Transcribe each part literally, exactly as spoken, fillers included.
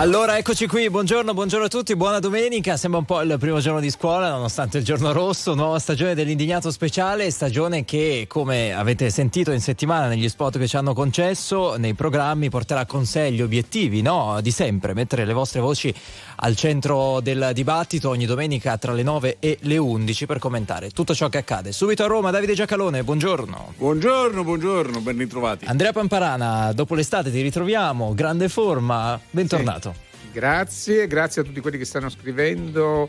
Allora eccoci qui, buongiorno, buongiorno a tutti, buona domenica, sembra un po' il primo giorno di scuola nonostante il giorno rosso, nuova stagione dell'Indignato speciale, stagione che come avete sentito in settimana negli spot che ci hanno concesso, nei programmi porterà con sé gli obiettivi, no? Di sempre, mettere le vostre voci al centro del dibattito ogni domenica tra le nove e le undici per commentare tutto ciò che accade. Subito a Roma Davide Giacalone, buongiorno. Buongiorno, buongiorno, ben ritrovati. Andrea Pamparana, dopo l'estate ti ritroviamo, grande forma, bentornato. Sì. Grazie, grazie a tutti quelli che stanno scrivendo,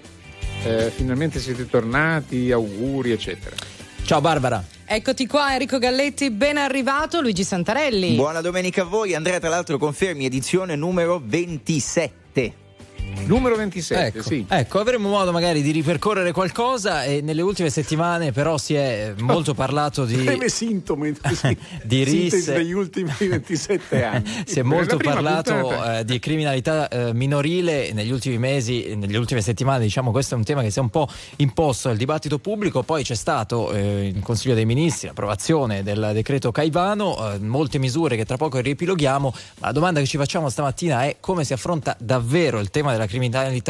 eh, finalmente siete tornati, auguri eccetera. Ciao Barbara. Eccoti qua Enrico Galletti, ben arrivato. Luigi Santarelli. Buona domenica a voi. Andrea tra l'altro confermi edizione numero ventisette. Numero ventisette, ecco, sì. Ecco, avremo modo magari di ripercorrere qualcosa e nelle ultime settimane però si è molto parlato di come sintomi di risse degli ultimi ventisette anni. Si è molto parlato eh, di criminalità eh, minorile negli ultimi mesi, nelle ultime settimane, diciamo, questo è un tema che si è un po' imposto al dibattito pubblico, poi c'è stato eh, in Consiglio dei Ministri l'approvazione del decreto Caivano, eh, molte misure che tra poco riepiloghiamo, ma la domanda che ci facciamo stamattina è come si affronta davvero il tema della criminalità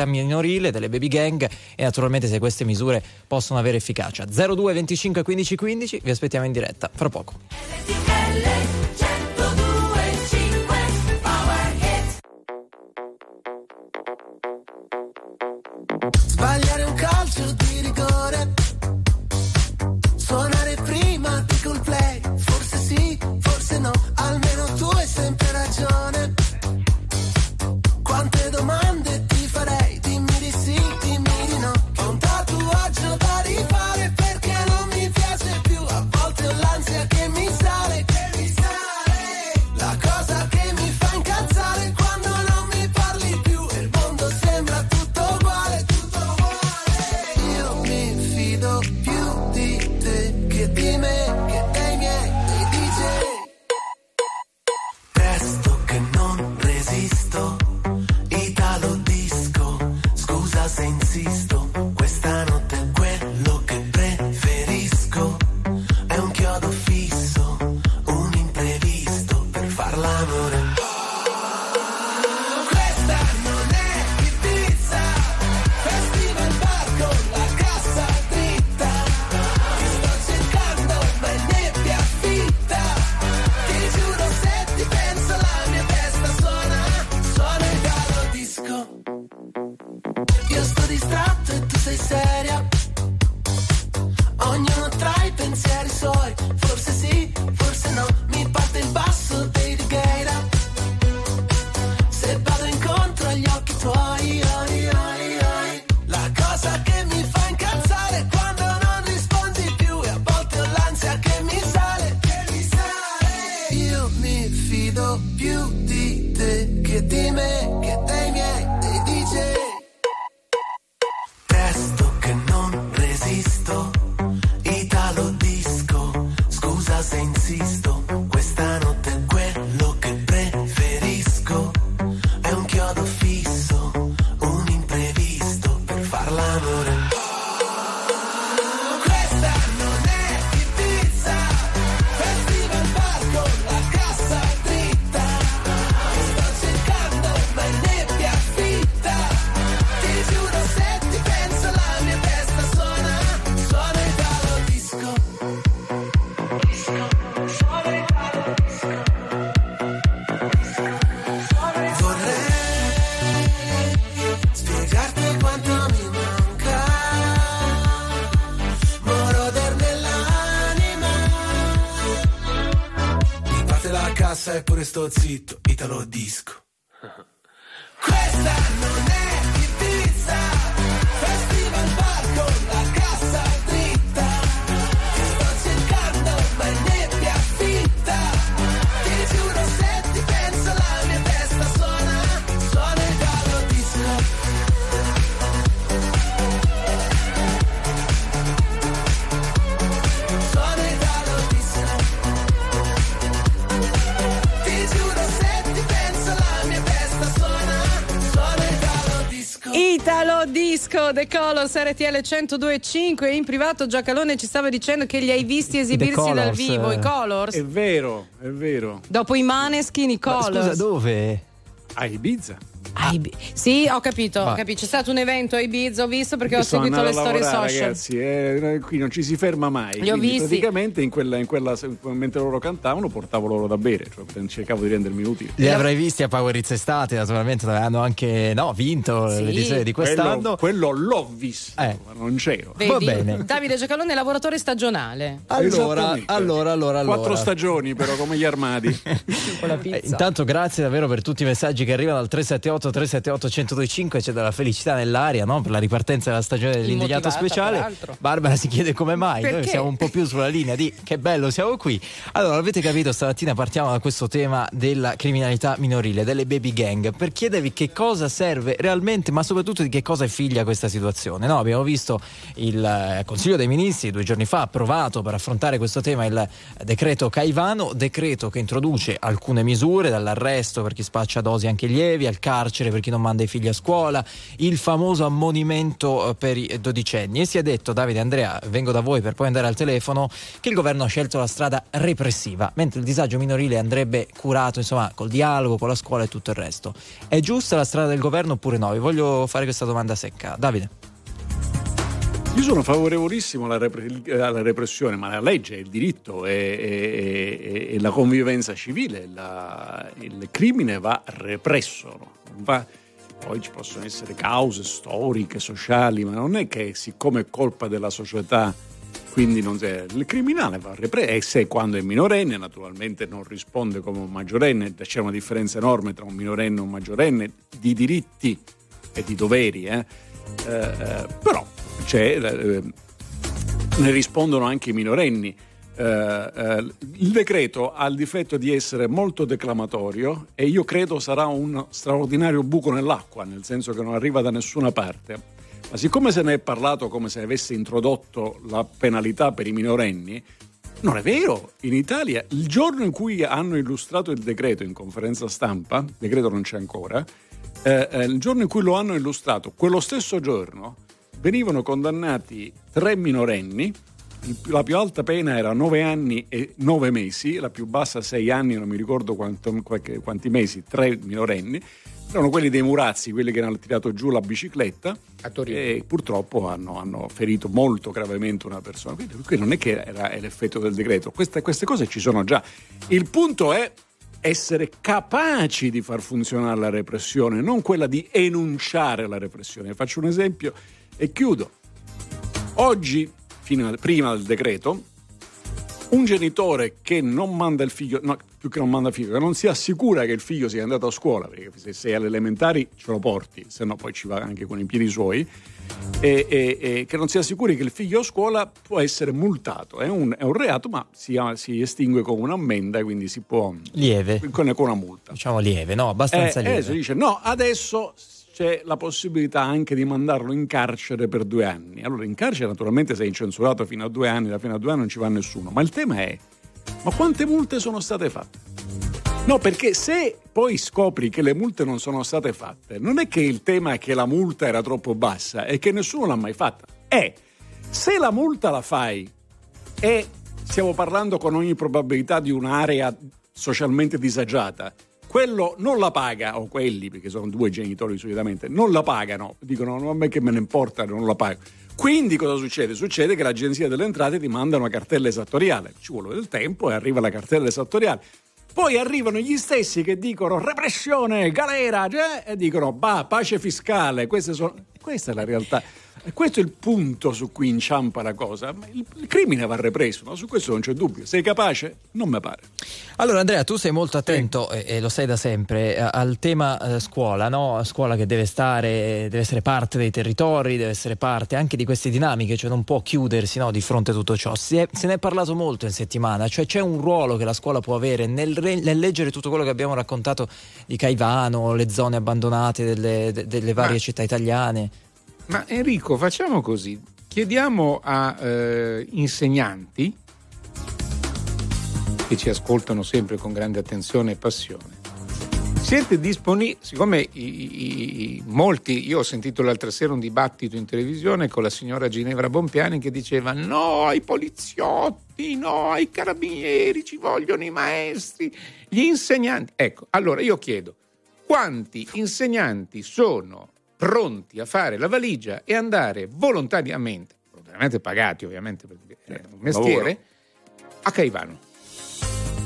minorile, delle baby gang e naturalmente se queste misure possono avere efficacia. zero due venticinque quindici quindici, vi aspettiamo in diretta fra poco. centodue e cinque Power Hits. Sbagliare un calcio di rigore, suonare prima di col play, forse sì, forse no, almeno tu hai sempre ragione. Quante domande ti farei, dimmi di sì, dimmi di no, che un tatuaggio da rifare perché non mi piace più, a volte ho l'ansia che mi sale, che mi sale, la cosa che mi fa incazzare quando non mi parli più, e il mondo sembra tutto uguale, tutto uguale, io mi fido più di te che di me, che dei miei D J, presto che non resisto. Se insisto, questa notte è quello che preferisco, è un chiodo fisso, un imprevisto per far l'amore. Oh, questa non è Ibiza, festival bar con la cassa dritta, ti sto cercando ma è nebbia fitta, ti giuro se ti penso la mia testa suona, suona il galo disco. Io sto distratto e tu sei seria, ognuno tra i pensieri suoi, forse sì, forse no, mi parte il basso dei righeira, se vado incontro agli occhi tuoi, ai, ai, ai, la cosa che mi fa incazzare quando non rispondi più, e a volte ho l'ansia che mi sale, che mi sale, io mi fido più di te che di me, che dei miei, dei D J. Italo disco, scusa se insisto, questa notte è quello che preferisco, è un chiodo fisso, un imprevisto per far l'amore. Oh, questa non è Ibiza, festival bar con la cassa dritta, ti sto cercando ma è nebbia fitta, ti giuro se ti penso la mia testa suona, suona il galo disco, disco, suona il galo disco, disco, suona il galo. Vorrei spiegarti quanto mi manca, moroder nell'anima, mi parte la cassa eppure sto zitto, Italo disco. Questa non è Ibiza, festival bar con la cassa dritta, ti sto cercando ma è nebbia fitta, ti giuro se ti penso la mia testa suona, suona il galo disco. Suona il galo disco, ti giuro se ti penso la mia testa suona, suona il galo disco. Italo disco, The Colors, R T L centodue e cinque. In privato Giacalone ci stava dicendo che li hai visti esibirsi dal vivo, i Colors. È vero, è vero. Dopo i Maneskin, i Colors. Ma scusa, dove? A Ibiza. Ah. Ibi- sì, ho capito, ho capito. C'è stato un evento a Ibiza, ho visto perché ho seguito le storie social. Ragazzi, eh, qui non ci si ferma mai. Li ho visti. Praticamente in quella, in quella, mentre loro cantavano, portavo loro da bere, cioè cercavo di rendermi utile. Li avrai visti a Power Hits Estate, naturalmente hanno anche no, vinto sì. l'edizione di quest'anno. Quello, quello l'ho visto, eh. ma non c'ero. Vedi? Va bene. Davide Giacalone è lavoratore stagionale. Allora, allora, allora, allora. Quattro stagioni però come gli armadi. Con la pizza. Eh, intanto grazie davvero per tutti i messaggi che arrivano al tre sette otto tre sette otto uno zero due cinque. C'è della felicità nell'aria, no? Per la ripartenza della stagione dell'Indignato speciale. Barbara si chiede come mai. Perché? Noi siamo un po' più sulla linea di che bello siamo qui. Allora, avete capito, stamattina partiamo da questo tema della criminalità minorile, delle baby gang, per chiedervi che cosa serve realmente, ma soprattutto di che cosa è figlia questa situazione, no? Abbiamo visto il Consiglio dei Ministri due giorni fa ha approvato per affrontare questo tema il decreto Caivano, decreto che introduce alcune misure, dall'arresto per chi spaccia dosi anche lievi al carcere per chi non manda i figli a scuola, il famoso ammonimento per i dodicenni. E si è detto, Davide, Andrea, vengo da voi per poi andare al telefono, che il governo ha scelto la strada repressiva, mentre il disagio minorile andrebbe curato, insomma, col dialogo, con la scuola e tutto il resto. È giusta la strada del governo oppure no? Vi voglio fare questa domanda secca. Davide. Io sono favorevolissimo alla, repre- alla repressione, ma la legge, il diritto e la convivenza civile, la, il crimine va represso, no? Va, poi ci possono essere cause storiche, sociali, ma non è che siccome è colpa della società, quindi non è, il criminale va represso, e se quando è minorenne naturalmente non risponde come un maggiorenne. C'è una differenza enorme tra un minorenne e un maggiorenne di diritti e di doveri, eh? Eh, eh, però Cioè, eh, ne rispondono anche i minorenni. Eh, eh, il decreto ha il difetto di essere molto declamatorio e io credo sarà un straordinario buco nell'acqua, nel senso che non arriva da nessuna parte. Ma siccome se ne è parlato come se avesse introdotto la penalità per i minorenni, non è vero. In Italia, il giorno in cui hanno illustrato il decreto in conferenza stampa, il decreto non c'è ancora, eh, eh, il giorno in cui lo hanno illustrato, quello stesso giorno venivano condannati tre minorenni, la più alta pena era nove anni e nove mesi, la più bassa sei anni, non mi ricordo quanto, quanti mesi, tre minorenni, erano quelli dei Murazzi, quelli che hanno tirato giù la bicicletta a Torino, e purtroppo hanno, hanno ferito molto gravemente una persona. Quindi, quindi non è che era l'effetto del decreto, queste, queste cose ci sono già. Il punto è essere capaci di far funzionare la repressione, non quella di enunciare la repressione. Faccio un esempio e chiudo. Oggi, fino a, prima del decreto, un genitore che non manda il figlio, no, più che non manda il figlio, che non si assicura che il figlio sia andato a scuola, perché se sei alle elementari ce lo porti, se no poi ci va anche con i piedi suoi, e, e, e che non si assicuri che il figlio a scuola può essere multato. È un, è un reato, ma si, si estingue con un'ammenda, quindi si può... Lieve. Con, con una multa. Diciamo lieve, no? Abbastanza eh, lieve. Eh, si dice, no, adesso... c'è la possibilità anche di mandarlo in carcere per due anni. Allora, in carcere naturalmente sei incensurato fino a due anni, da fino a due anni non ci va nessuno. Ma il tema è, ma quante multe sono state fatte? No, perché se poi scopri che le multe non sono state fatte, non è che il tema è che la multa era troppo bassa, è che nessuno l'ha mai fatta. È, se la multa la fai, e stiamo parlando con ogni probabilità di un'area socialmente disagiata, quello non la paga, o quelli, perché sono due genitori solitamente, non la pagano, dicono no, a me che me ne importa, non la pago. Quindi cosa succede? Succede che l'Agenzia delle Entrate ti manda una cartella esattoriale, ci vuole del tempo e arriva la cartella esattoriale. Poi arrivano gli stessi che dicono repressione, galera, eh? E dicono bah, pace fiscale, queste sono... questa è la realtà. Questo è il punto su cui inciampa la cosa. Il, il crimine va represso, no? Su questo non c'è dubbio. Sei capace? Non mi pare. Allora, Andrea, tu sei molto attento, eh. e, e lo sai da sempre, al tema eh, scuola, no? Scuola che deve stare, deve essere parte dei territori, deve essere parte anche di queste dinamiche, cioè non può chiudersi, no, di fronte a tutto ciò. Si è, se ne è parlato molto in settimana, cioè c'è un ruolo che la scuola può avere nel, re, nel leggere tutto quello che abbiamo raccontato di Caivano, le zone abbandonate delle, de, delle varie ah. città italiane. Ma Enrico, facciamo così, chiediamo a eh, insegnanti che ci ascoltano sempre con grande attenzione e passione. Siete disponibili, siccome i, i, molti, io ho sentito l'altra sera un dibattito in televisione con la signora Ginevra Bompiani che diceva no ai poliziotti, no ai carabinieri, ci vogliono i maestri, gli insegnanti. Ecco, allora io chiedo, quanti insegnanti sono pronti a fare la valigia e andare volontariamente, volontariamente pagati ovviamente per eh, un mestiere, lavoro, a Caivano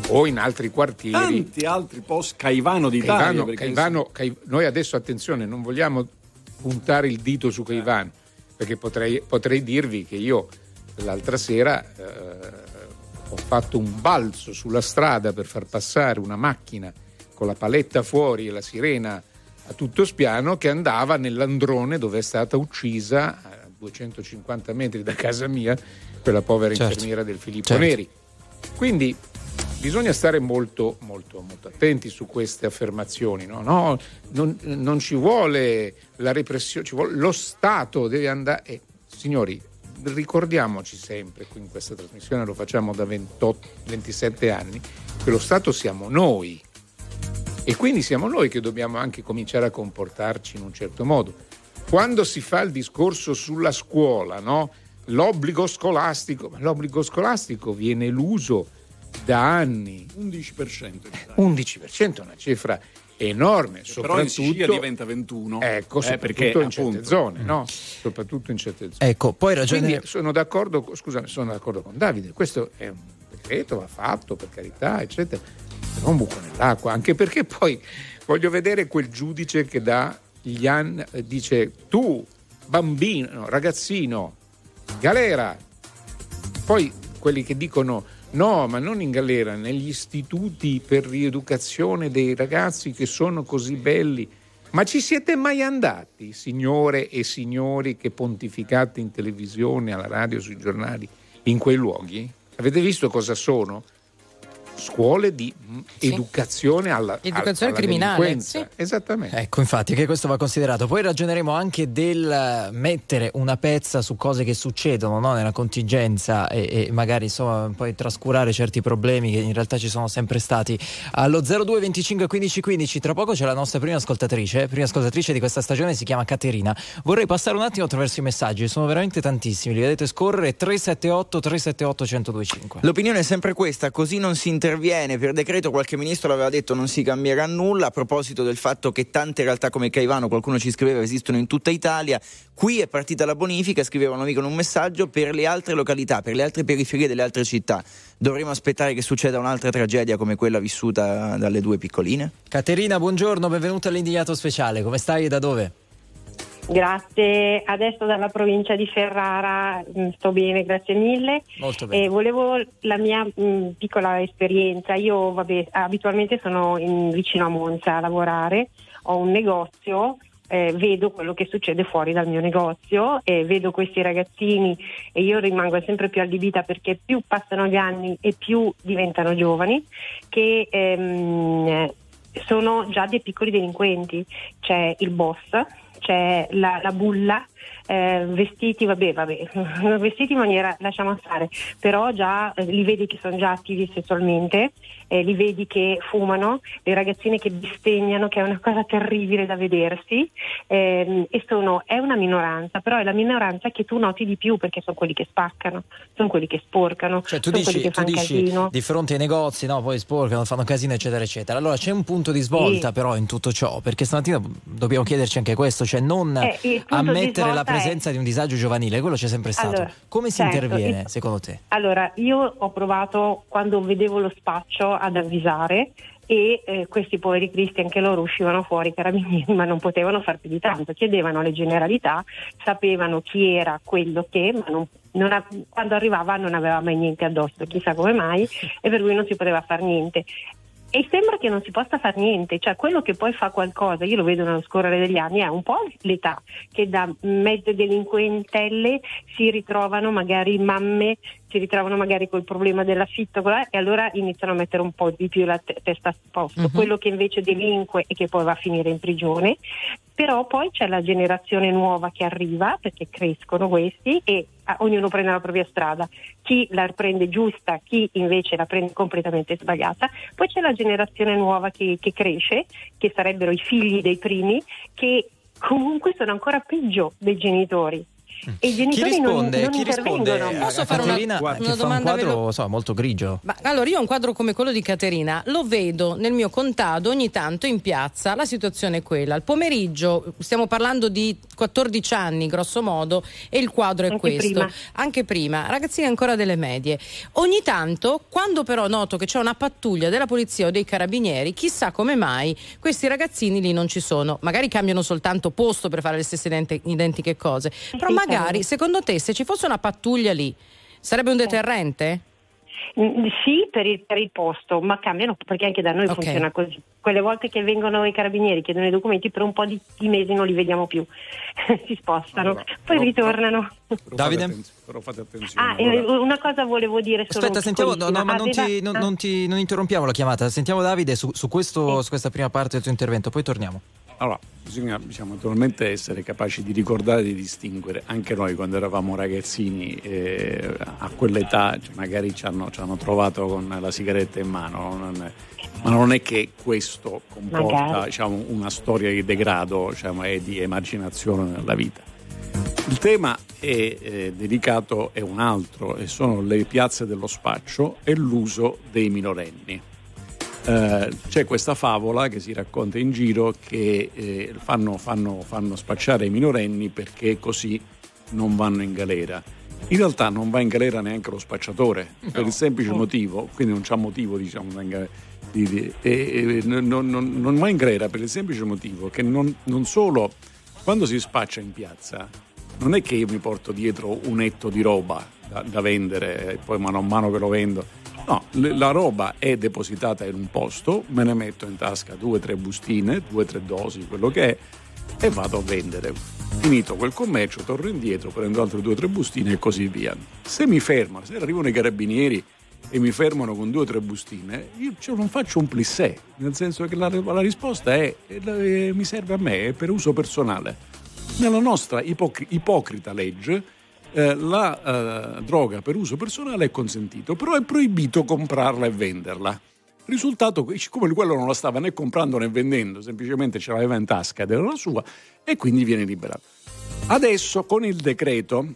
o in altri quartieri, tanti altri post Caivano d'Italia. Caivano, Caivano, Caivano, noi adesso attenzione, non vogliamo puntare il dito su Caivano, eh. perché potrei, potrei dirvi che io l'altra sera eh, ho fatto un balzo sulla strada per far passare una macchina con la paletta fuori e la sirena a tutto spiano che andava nell'androne dove è stata uccisa a duecentocinquanta metri da casa mia quella povera, certo, infermiera del Filippo, certo, Neri. Quindi bisogna stare molto molto molto attenti su queste affermazioni, no? No, non, non ci vuole la repressione, ci vuole lo Stato, deve andare, eh, signori, ricordiamoci sempre, qui in questa trasmissione lo facciamo da ventotto ventisette anni, che lo Stato siamo noi e quindi siamo noi che dobbiamo anche cominciare a comportarci in un certo modo. Quando si fa il discorso sulla scuola, no? L'obbligo scolastico, ma l'obbligo scolastico viene eluso da anni. undici per cento undici per cento è una cifra enorme, che soprattutto però in Sicilia diventa ventuno. Ecco, eh, perché in certe zone, no? Soprattutto in certe zone. Ecco, poi ragione... Quindi sono d'accordo, scusami, sono d'accordo con Davide, questo è un decreto, va fatto, per carità, eccetera. Però un buco nell'acqua, anche perché poi voglio vedere quel giudice che dà gli anni, dice tu bambino, ragazzino, galera. Poi quelli che dicono no, ma non in galera, negli istituti per rieducazione dei ragazzi che sono così belli. Ma ci siete mai andati, signore e signori che pontificate in televisione, alla radio, sui giornali, in quei luoghi? Avete visto cosa sono? Scuole di sì. educazione alla, educazione alla criminale, sì. Esattamente. Ecco, infatti, che questo va considerato. Poi ragioneremo anche del mettere una pezza su cose che succedono, no? Nella contingenza e, e magari insomma poi trascurare certi problemi che in realtà ci sono sempre stati. Allo zero due venticinque quindici quindici tra poco c'è la nostra prima ascoltatrice, prima ascoltatrice di questa stagione, si chiama Caterina. Vorrei passare un attimo attraverso i messaggi, sono veramente tantissimi, li vedete scorrere. Tre sette otto tre sette otto uno zero due cinque. L'opinione è sempre questa, così non si interviene per decreto, qualche ministro l'aveva detto, non si cambierà nulla. A proposito del fatto che tante realtà come Caivano, qualcuno ci scriveva, esistono in tutta Italia, qui è partita la bonifica, scriveva un amico in un messaggio, per le altre località, per le altre periferie delle altre città dovremo aspettare che succeda un'altra tragedia come quella vissuta dalle due piccoline? Caterina, buongiorno, benvenuta all'Indignato Speciale, come stai e da dove? Grazie, adesso dalla provincia di Ferrara, sto bene, grazie mille. Molto bene. E volevo la mia mh, piccola esperienza. Io vabbè, abitualmente sono in, vicino a Monza a lavorare, ho un negozio, eh, vedo quello che succede fuori dal mio negozio e vedo questi ragazzini e io rimango sempre più allibita perché più passano gli anni e più diventano giovani, che ehm, sono già dei piccoli delinquenti, c'è il boss, c'è la, la bulla, eh, vestiti, vabbè, vabbè, vestiti in maniera, lasciamo stare, però già eh, li vedi che sono già attivi sessualmente, eh, li vedi che fumano, le ragazzine che bestemmiano, che è una cosa terribile da vedersi, eh, e sono, è una minoranza, però è la minoranza che tu noti di più perché sono quelli che spaccano, sono quelli che sporcano, cioè, tu sono dici, quelli che fanno tu dici, casino. Di fronte ai negozi, no, poi sporcano, fanno casino, eccetera, eccetera. Allora c'è un punto di svolta, sì, però in tutto ciò, perché stamattina dobbiamo chiederci anche questo, cioè non eh, ammettere la presenza è... di un disagio giovanile, quello c'è sempre stato. Allora, come si certo, interviene il... secondo te? Allora, io ho provato quando vedevo lo spaccio ad avvisare e eh, questi poveri cristi anche loro uscivano fuori carabinieri, ma non potevano far più di tanto, chiedevano le generalità, sapevano chi era quello che, ma non, non a, quando arrivava non aveva mai niente addosso, chissà come mai, e per lui non si poteva far niente. E sembra che non si possa far niente, cioè quello che poi fa qualcosa, io lo vedo nello scorrere degli anni, è un po' l'età che da mezze delinquentelle si ritrovano magari mamme, si ritrovano magari col problema dell'affitto e allora iniziano a mettere un po' di più la te- testa a posto, uh-huh. Quello che invece delinque e che poi va a finire in prigione, però poi c'è la generazione nuova che arriva perché crescono questi e ah, ognuno prende la propria strada, chi la prende giusta, chi invece la prende completamente sbagliata. Poi c'è la generazione nuova che, che cresce, che sarebbero i figli dei primi, che comunque sono ancora peggio dei genitori e i genitori chi risponde? non, non chi intervengono. Risponde? Posso fare Caterina, una, una domanda? Fa un quadro velo... so, molto grigio. Ma, allora io un quadro come quello di Caterina lo vedo nel mio contado ogni tanto in piazza, la situazione è quella. Al pomeriggio, stiamo parlando di quattordici anni grosso modo, e il quadro è anche questo. Prima. Anche prima, ragazzini ancora delle medie. Ogni tanto, quando però noto che c'è una pattuglia della polizia o dei carabinieri, chissà come mai questi ragazzini lì non ci sono. Magari cambiano soltanto posto per fare le stesse identiche cose, però magari secondo te se ci fosse una pattuglia lì sarebbe un deterrente? Sì, per il, per il posto, ma cambiano, perché anche da noi okay. funziona così. Quelle volte che vengono i carabinieri, chiedono i documenti, per un po' di, di mesi non li vediamo più. Si spostano, allora, poi però, ritornano. Però, Davide? Fate però fate attenzione. Ah, allora. Una cosa volevo dire. Solo aspetta, sentiamo, no, no, ma non, Aveva... ti, non, non, ti, non interrompiamo la chiamata. Sentiamo Davide su, su, questo, sì. su questa prima parte del tuo intervento, poi torniamo. Allora, bisogna diciamo, naturalmente essere capaci di ricordare e di distinguere. Anche noi quando eravamo ragazzini eh, a quell'età magari ci hanno, ci hanno trovato con la sigaretta in mano, non è, ma non è che questo comporta diciamo, una storia di degrado diciamo, e di emarginazione nella vita. Il tema è eh, delicato, è un altro, e sono le piazze dello spaccio e l'uso dei minorenni. Uh, c'è questa favola che si racconta in giro che eh, fanno, fanno, fanno spacciare i minorenni perché così non vanno in galera. In realtà non va in galera neanche lo spacciatore, no. per il semplice motivo, quindi non c'ha motivo diciamo di, di, eh, eh, non, non, non va in galera per il semplice motivo che non, non solo quando si spaccia in piazza non è che io mi porto dietro un etto di roba da, da vendere e poi mano a mano che lo vendo. No, la roba è depositata in un posto, me ne metto in tasca due o tre bustine, due o tre dosi, quello che è, e vado a vendere. Finito quel commercio, torno indietro, prendo altre due o tre bustine e così via. Se mi fermano, se arrivano i carabinieri e mi fermano con due o tre bustine, io cioè, non faccio un plissé, nel senso che la, la risposta è, eh, mi serve a me, è per uso personale. Nella nostra ipocri- ipocrita legge, Eh, la eh, droga per uso personale è consentito, però è proibito comprarla e venderla. Risultato, siccome quello non la stava né comprando né vendendo, semplicemente ce l'aveva in tasca ed era la sua, e quindi viene liberato. Adesso con il decreto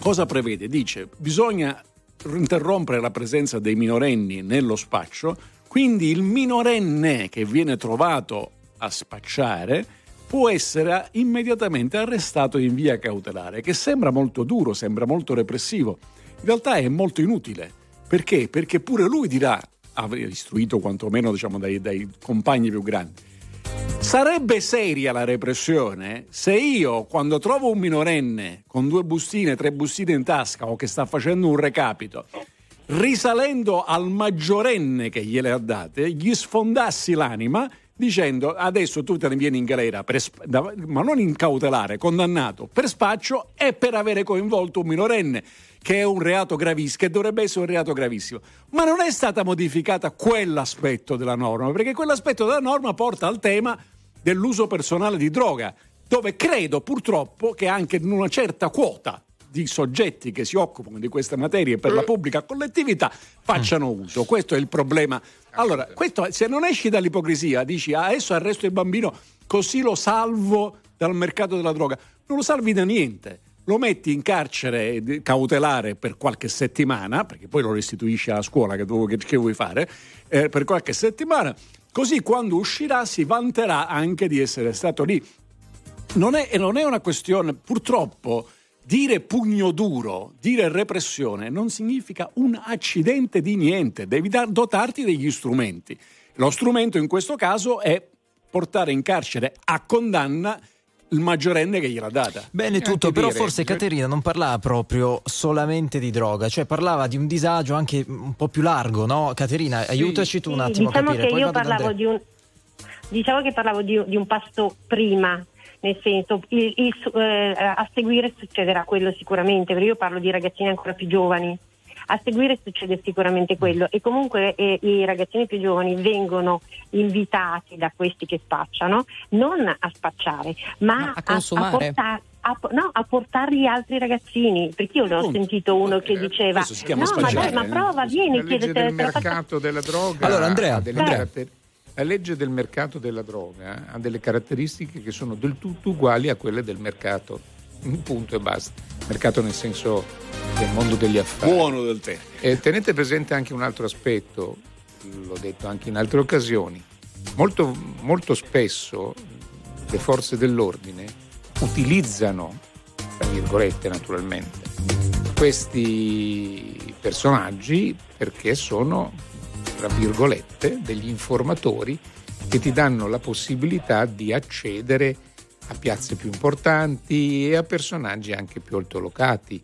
cosa prevede? Dice bisogna interrompere la presenza dei minorenni nello spaccio, quindi il minorenne che viene trovato a spacciare può essere immediatamente arrestato in via cautelare, che sembra molto duro, sembra molto repressivo. In realtà è molto inutile. Perché? Perché pure lui dirà, istruito quantomeno diciamo, dai, dai compagni più grandi, sarebbe seria la repressione se io, quando trovo un minorenne con due bustine, tre bustine in tasca o che sta facendo un recapito, risalendo al maggiorenne che gliele ha date, gli sfondassi l'anima dicendo adesso tu te ne vieni in galera per sp- da- ma non in cautelare, condannato per spaccio e per avere coinvolto un minorenne, che è un reato gravissimo, che dovrebbe essere un reato gravissimo. Ma non è stata modificata quell'aspetto della norma, perché quell'aspetto della norma porta al tema dell'uso personale di droga, dove credo purtroppo che anche in una certa quota di soggetti che si occupano di queste materie per la pubblica collettività facciano uso. Questo è il problema. Allora, questo, se non esci dall'ipocrisia, dici ah, adesso arresto il bambino così lo salvo dal mercato della droga, non lo salvi da niente, lo metti in carcere cautelare per qualche settimana, perché poi lo restituisci alla scuola, che, tu, che, che vuoi fare, eh, per qualche settimana, così quando uscirà si vanterà anche di essere stato lì. Non è, non è una questione, purtroppo. Dire pugno duro, dire repressione non significa un accidente di niente, devi dotarti degli strumenti. Lo strumento in questo caso è portare in carcere a condanna il maggiorenne che gliel'ha data. Bene tutto, anche però dire, forse cioè... Caterina non parlava proprio solamente di droga, cioè parlava di un disagio anche un po' più largo, no? Caterina, sì. aiutaci tu un attimo diciamo a capire. Che io parlavo di un... Diciamo che parlavo di, di un passo prima, nel senso, il, il, eh, a seguire succederà quello sicuramente, perché io parlo di ragazzini ancora più giovani, a seguire succede sicuramente quello, e comunque eh, i ragazzini più giovani vengono invitati da questi che spacciano, non a spacciare, ma, ma a, a, a portare... A, no, a portargli altri ragazzini, perché io ne ho sentito uno che diceva no, ma dai, ma prova, vieni, chiedete del mercato della droga. Allora Andrea, delle Andrea. La legge del mercato della droga ha delle caratteristiche che sono del tutto uguali a quelle del mercato un punto e basta. Mercato nel senso del mondo degli affari. Buono del te. E tenete presente anche un altro aspetto, l'ho detto anche in altre occasioni, molto, molto spesso le forze dell'ordine utilizzano, tra virgolette naturalmente, questi personaggi perché sono, tra virgolette, degli informatori che ti danno la possibilità di accedere a piazze più importanti e a personaggi anche più altolocati,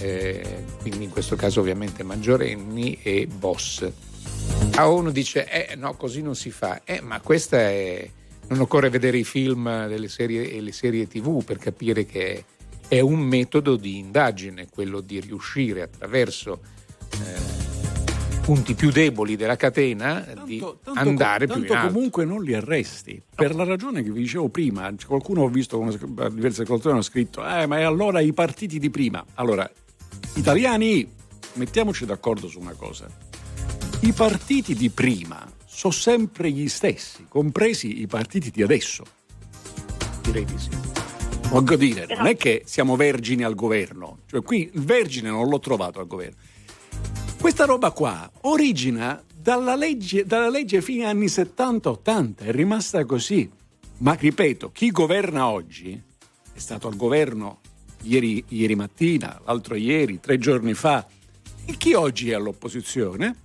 eh, quindi in questo caso ovviamente maggiorenni e boss. A uno dice eh no, così non si fa, eh ma questa è, non occorre vedere i film delle serie e le serie tv per capire che è un metodo di indagine quello di riuscire attraverso eh, punti più deboli della catena tanto, di tanto, andare tanto più in alto. Comunque non li arresti, per la ragione che vi dicevo prima. Qualcuno, ho visto diverse colture, hanno scritto eh ma allora i partiti di prima. Allora, italiani, mettiamoci d'accordo su una cosa: i partiti di prima sono sempre gli stessi, compresi i partiti di adesso. Direi di sì. Voglio dire, non è che siamo vergini al governo, cioè qui il vergine non l'ho trovato al governo. Questa roba qua origina dalla legge, dalla legge fino agli anni settanta ottanta, è rimasta così. Ma ripeto, chi governa oggi è stato al governo ieri, ieri mattina, l'altro ieri, tre giorni fa, e chi oggi è all'opposizione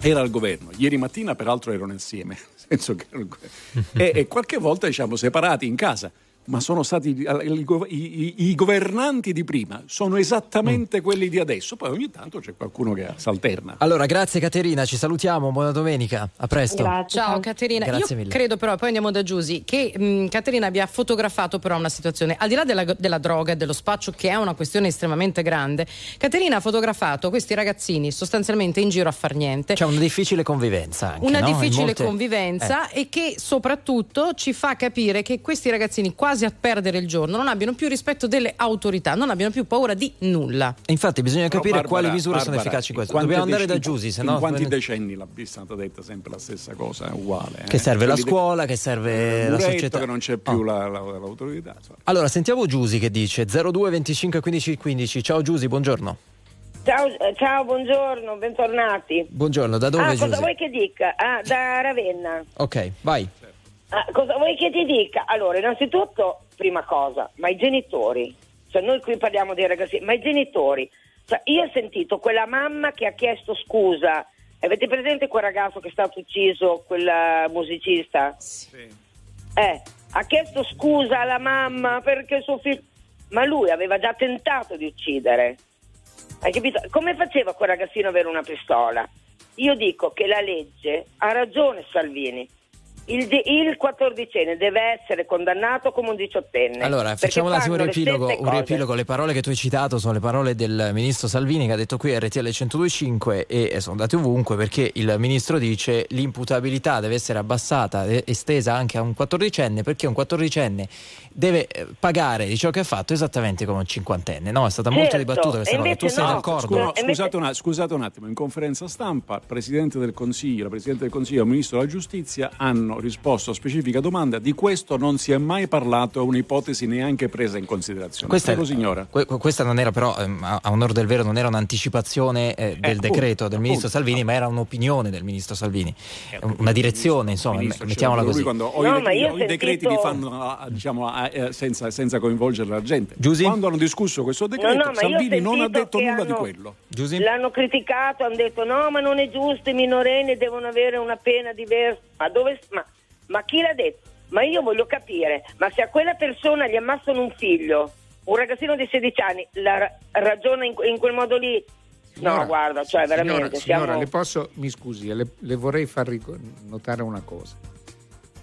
era al governo. Ieri mattina peraltro erano insieme, nel senso che e, e qualche volta diciamo separati in casa. Ma sono stati i, i, i governanti di prima, sono esattamente mm. quelli di adesso. Poi ogni tanto c'è qualcuno che s'alterna. Allora, grazie Caterina, ci salutiamo, buona domenica, a presto. Grazie. Ciao Caterina, grazie io mille. Credo però, poi andiamo da Giusy, che mh, Caterina abbia fotografato però una situazione, al di là della, della droga e dello spaccio, che è una questione estremamente grande. Caterina ha fotografato questi ragazzini sostanzialmente in giro a far niente. C'è una difficile convivenza anche, Una no? difficile molte... convivenza eh. e che soprattutto ci fa capire che questi ragazzini quasi a perdere il giorno, non abbiano più rispetto delle autorità, non abbiano più paura di nulla. Infatti bisogna capire Barbara, quali misure Barbara, sono efficaci in questo. Dobbiamo andare da Giusy, se no in quanti decenni l'abbiamo stata detta sempre la stessa cosa, è uguale. Eh? Che serve cioè, la scuola, che serve la muretto, società, che non c'è più oh. la, la, l'autorità. Sorry. Allora sentiamo Giusy che dice zero due venticinque quindici quindici. Ciao Giusy, buongiorno. Ciao, ciao, buongiorno, bentornati. Buongiorno, da dove ah, Giusy? Cosa vuoi che dica? Ah, da Ravenna. Ok, vai. Certo. Ah, cosa vuoi che ti dica? Allora, innanzitutto, prima cosa, ma i genitori, cioè noi qui parliamo dei ragazzi, ma i genitori, cioè io ho sentito quella mamma che ha chiesto scusa, avete presente quel ragazzo che è stato ucciso, quel musicista? Sì. Eh, ha chiesto scusa alla mamma perché suo figlio, ma lui aveva già tentato di uccidere, hai capito? Come faceva quel ragazzino ad avere una pistola? Io dico che la legge, ha ragione Salvini, il quattordicenne deve essere condannato come un diciottenne. Allora facciamo un attimo un riepilogo, un riepilogo. Le parole che tu hai citato sono le parole del ministro Salvini che ha detto qui a R T L centodue e cinque e sono andate ovunque, perché il ministro dice l'imputabilità deve essere abbassata, estesa anche a un quattordicenne, perché un quattordicenne deve pagare di ciò che ha fatto esattamente come un cinquantenne. No, è stata molto certo, dibattuta questa cosa. Tu sei no. d'accordo? Scusa, no, scusate, invece... scusate un attimo, in conferenza stampa il Presidente del Consiglio, la Presidente del Consiglio e il Ministro della Giustizia hanno risposto a specifica domanda: di questo non si è mai parlato, è un'ipotesi neanche presa in considerazione. Questa, Prego, signora. Que, questa non era però, a onor del vero, non era un'anticipazione eh, del eh, decreto appunto, del ministro appunto, Salvini, appunto. ma era un'opinione del ministro Salvini, eh, una direzione, ministro, insomma, ministro, mettiamola cioè, così. Quando o no, i, ma io ho i sentito... decreti li fanno diciamo eh, senza, senza coinvolgere la gente. Giusy? Quando hanno discusso questo decreto, no, no, Salvini non ha detto nulla hanno... di quello. Giusy? L'hanno criticato, hanno detto no, ma non è giusto, i minorenni devono avere una pena diversa. Ma dove ma, ma chi l'ha detto? Ma io voglio capire, ma se a quella persona gli ammazzano un figlio, un ragazzino di sedici anni, la ragiona in, in quel modo lì? Signora, no, guarda, cioè signora, veramente siamo... Signora, le posso, mi scusi, le, le vorrei far notare una cosa.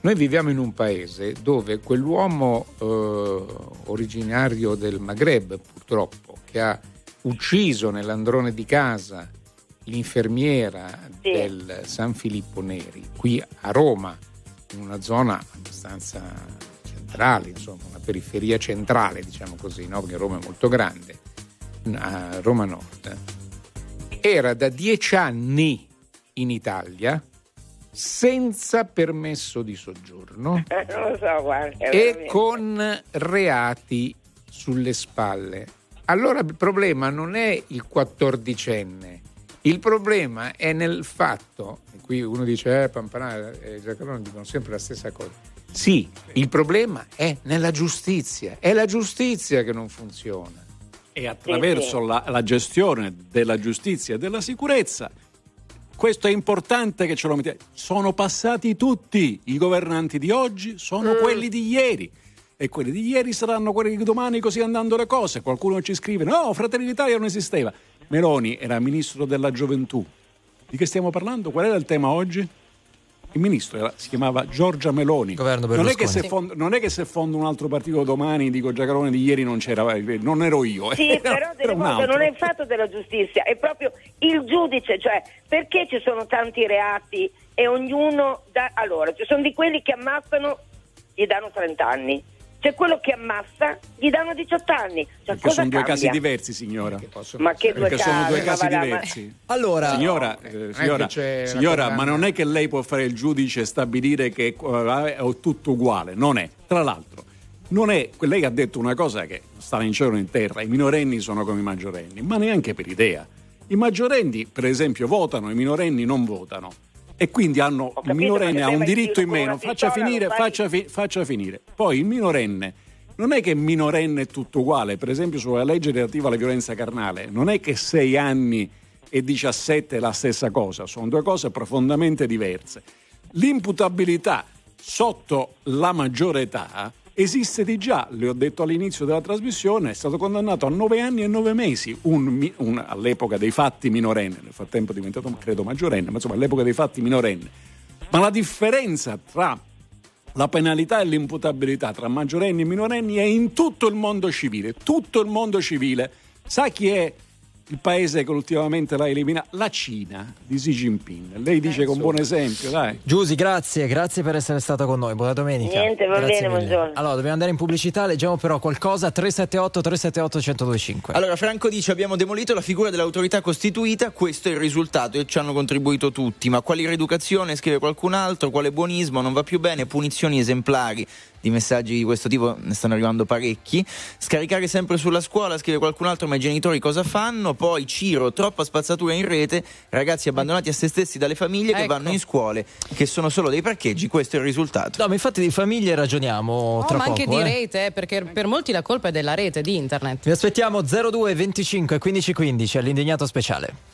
Noi viviamo in un paese dove quell'uomo eh, originario del Maghreb, purtroppo, che ha ucciso nell'androne di casa l'infermiera sì. del San Filippo Neri, qui a Roma, in una zona abbastanza centrale, insomma, una periferia centrale, diciamo così, no? Perché Roma è molto grande, a Roma Nord. Era da dieci anni in Italia senza permesso di soggiorno, non lo so, guarda, e con reati sulle spalle. Allora il problema non è il quattordicenne, il problema è nel fatto, e qui uno dice eh, Pamparana e Giacalone dicono sempre la stessa cosa, sì, il problema è nella giustizia, è la giustizia che non funziona. E attraverso la, la gestione della giustizia e della sicurezza, questo è importante che ce lo mettiamo, sono passati tutti i governanti di oggi, sono mm. quelli di ieri, e quelli di ieri saranno quelli di domani, così andando le cose. Qualcuno ci scrive no, Fratelli d'Italia non esisteva, Meloni era ministro della gioventù, di che stiamo parlando? Qual era il tema oggi? Il ministro era, si chiamava Giorgia Meloni, governo Berlusconi. Non è che se fondo, non è che se fondo un altro partito domani dico Giacalone di ieri non c'era, non ero io. Sì, eh, però no, delle volte non è il fatto della giustizia, è proprio il giudice, cioè perché ci sono tanti reati e ognuno dà, allora ci sono di quelli che ammazzano gli danno trenta anni. C'è quello che ammazza, gli danno diciotto anni. Cioè, cosa sono due cambia? Casi diversi, signora. Ma che due casi? Sono due casi diversi. Allora, signora, eh, signora, signora ma non è che lei può fare il giudice e stabilire che è tutto uguale. Non è. Tra l'altro, non è. Lei ha detto una cosa che sta in cielo e in terra. I minorenni sono come i maggiorenni, ma neanche per idea. I maggiorenni, per esempio, votano, i minorenni non votano. E quindi hanno capito, il minorenne ha un diritto in meno, faccia finire, faccia, fi- faccia finire. Poi il minorenne, non è che minorenne è tutto uguale, per esempio sulla legge relativa alla violenza carnale, non è che sei anni e diciassette è la stessa cosa, sono due cose profondamente diverse. L'imputabilità sotto la maggiore età esiste di già, le ho detto all'inizio della trasmissione, è stato condannato a nove anni e nove mesi, un, un, all'epoca dei fatti minorenne, nel frattempo è diventato credo maggiorenne, ma insomma all'epoca dei fatti minorenne. Ma la differenza tra la penalità e l'imputabilità tra maggiorenni e minorenni è in tutto il mondo civile, tutto il mondo civile. Sa chi è il paese che ultimamente l'ha eliminata? La Cina di Xi Jinping. Lei dice con buon esempio, dai. Giusy, grazie, grazie per essere stato con noi. Buona domenica. Niente, va grazie bene, mille. Buongiorno. Allora, dobbiamo andare in pubblicità, leggiamo però qualcosa. Tre sette otto tre sette otto uno zero due cinque. Allora, Franco dice: abbiamo demolito la figura dell'autorità costituita, questo è il risultato e ci hanno contribuito tutti. Ma quale rieducazione, scrive qualcun altro, quale buonismo, non va più bene, punizioni esemplari. Di messaggi di questo tipo ne stanno arrivando parecchi. Scaricare sempre sulla scuola, scrive qualcun altro, ma i genitori cosa fanno? Poi Ciro, troppa spazzatura in rete, ragazzi abbandonati a se stessi dalle famiglie, ecco, che vanno in scuole che sono solo dei parcheggi, questo è il risultato. No, ma infatti di famiglie ragioniamo no, tra ma poco, anche di eh. rete, perché per molti la colpa è della rete, di internet. Vi aspettiamo zero due venticinque quindici quindici all'Indignato speciale.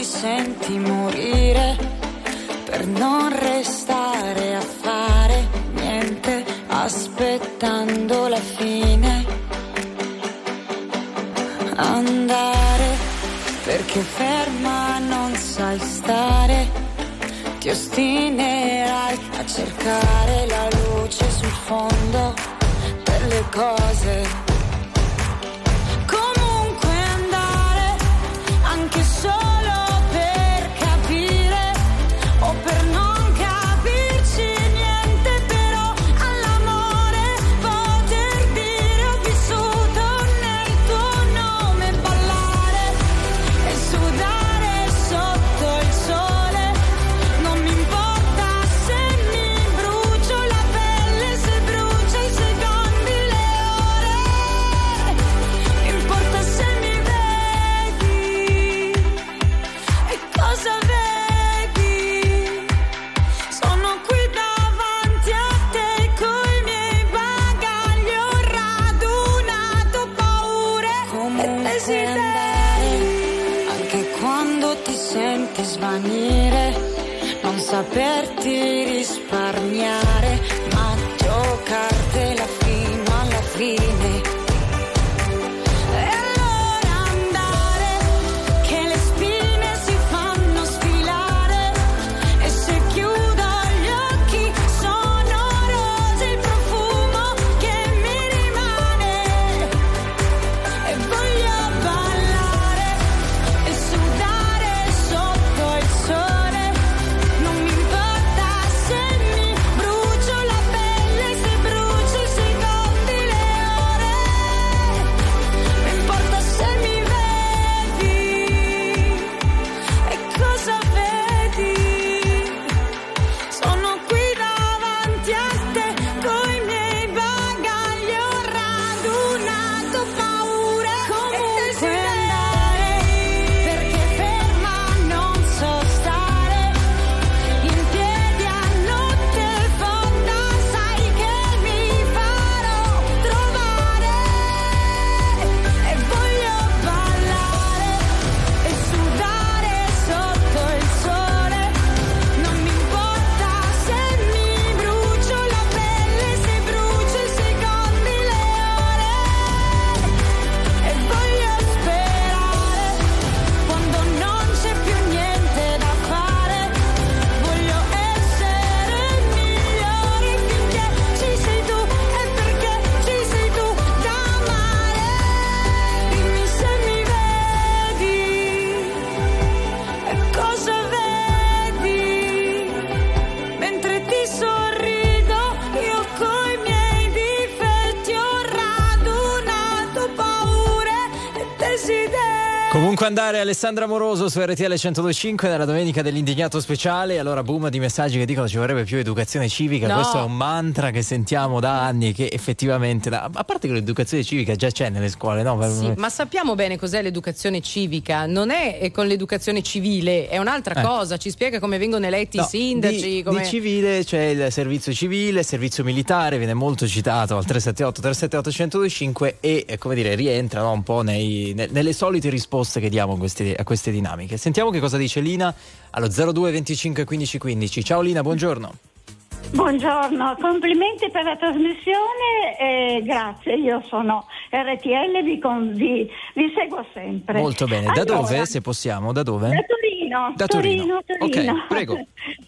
Senti morire per non restare a fare niente, aspettando la fine. Andare perché ferma non sai stare, ti ostinerai a cercare la luce sul fondo delle cose. Comunque andare anche solo svanire, non saperti risparmiare, ma giocartela fino alla fine. E allora andare, che le spine si fanno sfilare, e se chiudi Comunque andare, Alessandra Moroso su R T L centodue e cinque nella domenica dell'Indignato speciale. Allora, boom di messaggi che dicono ci vorrebbe più educazione civica. No. Questo è un mantra che sentiamo da anni, che effettivamente, da, a parte che l'educazione civica già c'è nelle scuole, no? Sì, ma sappiamo bene cos'è l'educazione civica, non è con l'educazione civile, è un'altra eh. cosa, ci spiega come vengono eletti no, i sindaci. Di, come... di civile c'è il servizio civile, il servizio militare, viene molto citato al tre sette otto tre sette otto uno zero due cinque e, come dire, rientra no, un po' nei, ne, nelle solite risposte che diamo a queste, a queste dinamiche. Sentiamo che cosa dice Lina allo zero due venticinque quindici quindici. Ciao Lina, buongiorno. Buongiorno, complimenti per la trasmissione e grazie, io sono R T L, vi, con, vi, vi seguo sempre. Molto bene, da allora, dove se possiamo? Da dove? Da Torino. Da Torino, Torino, Torino. Ok, prego.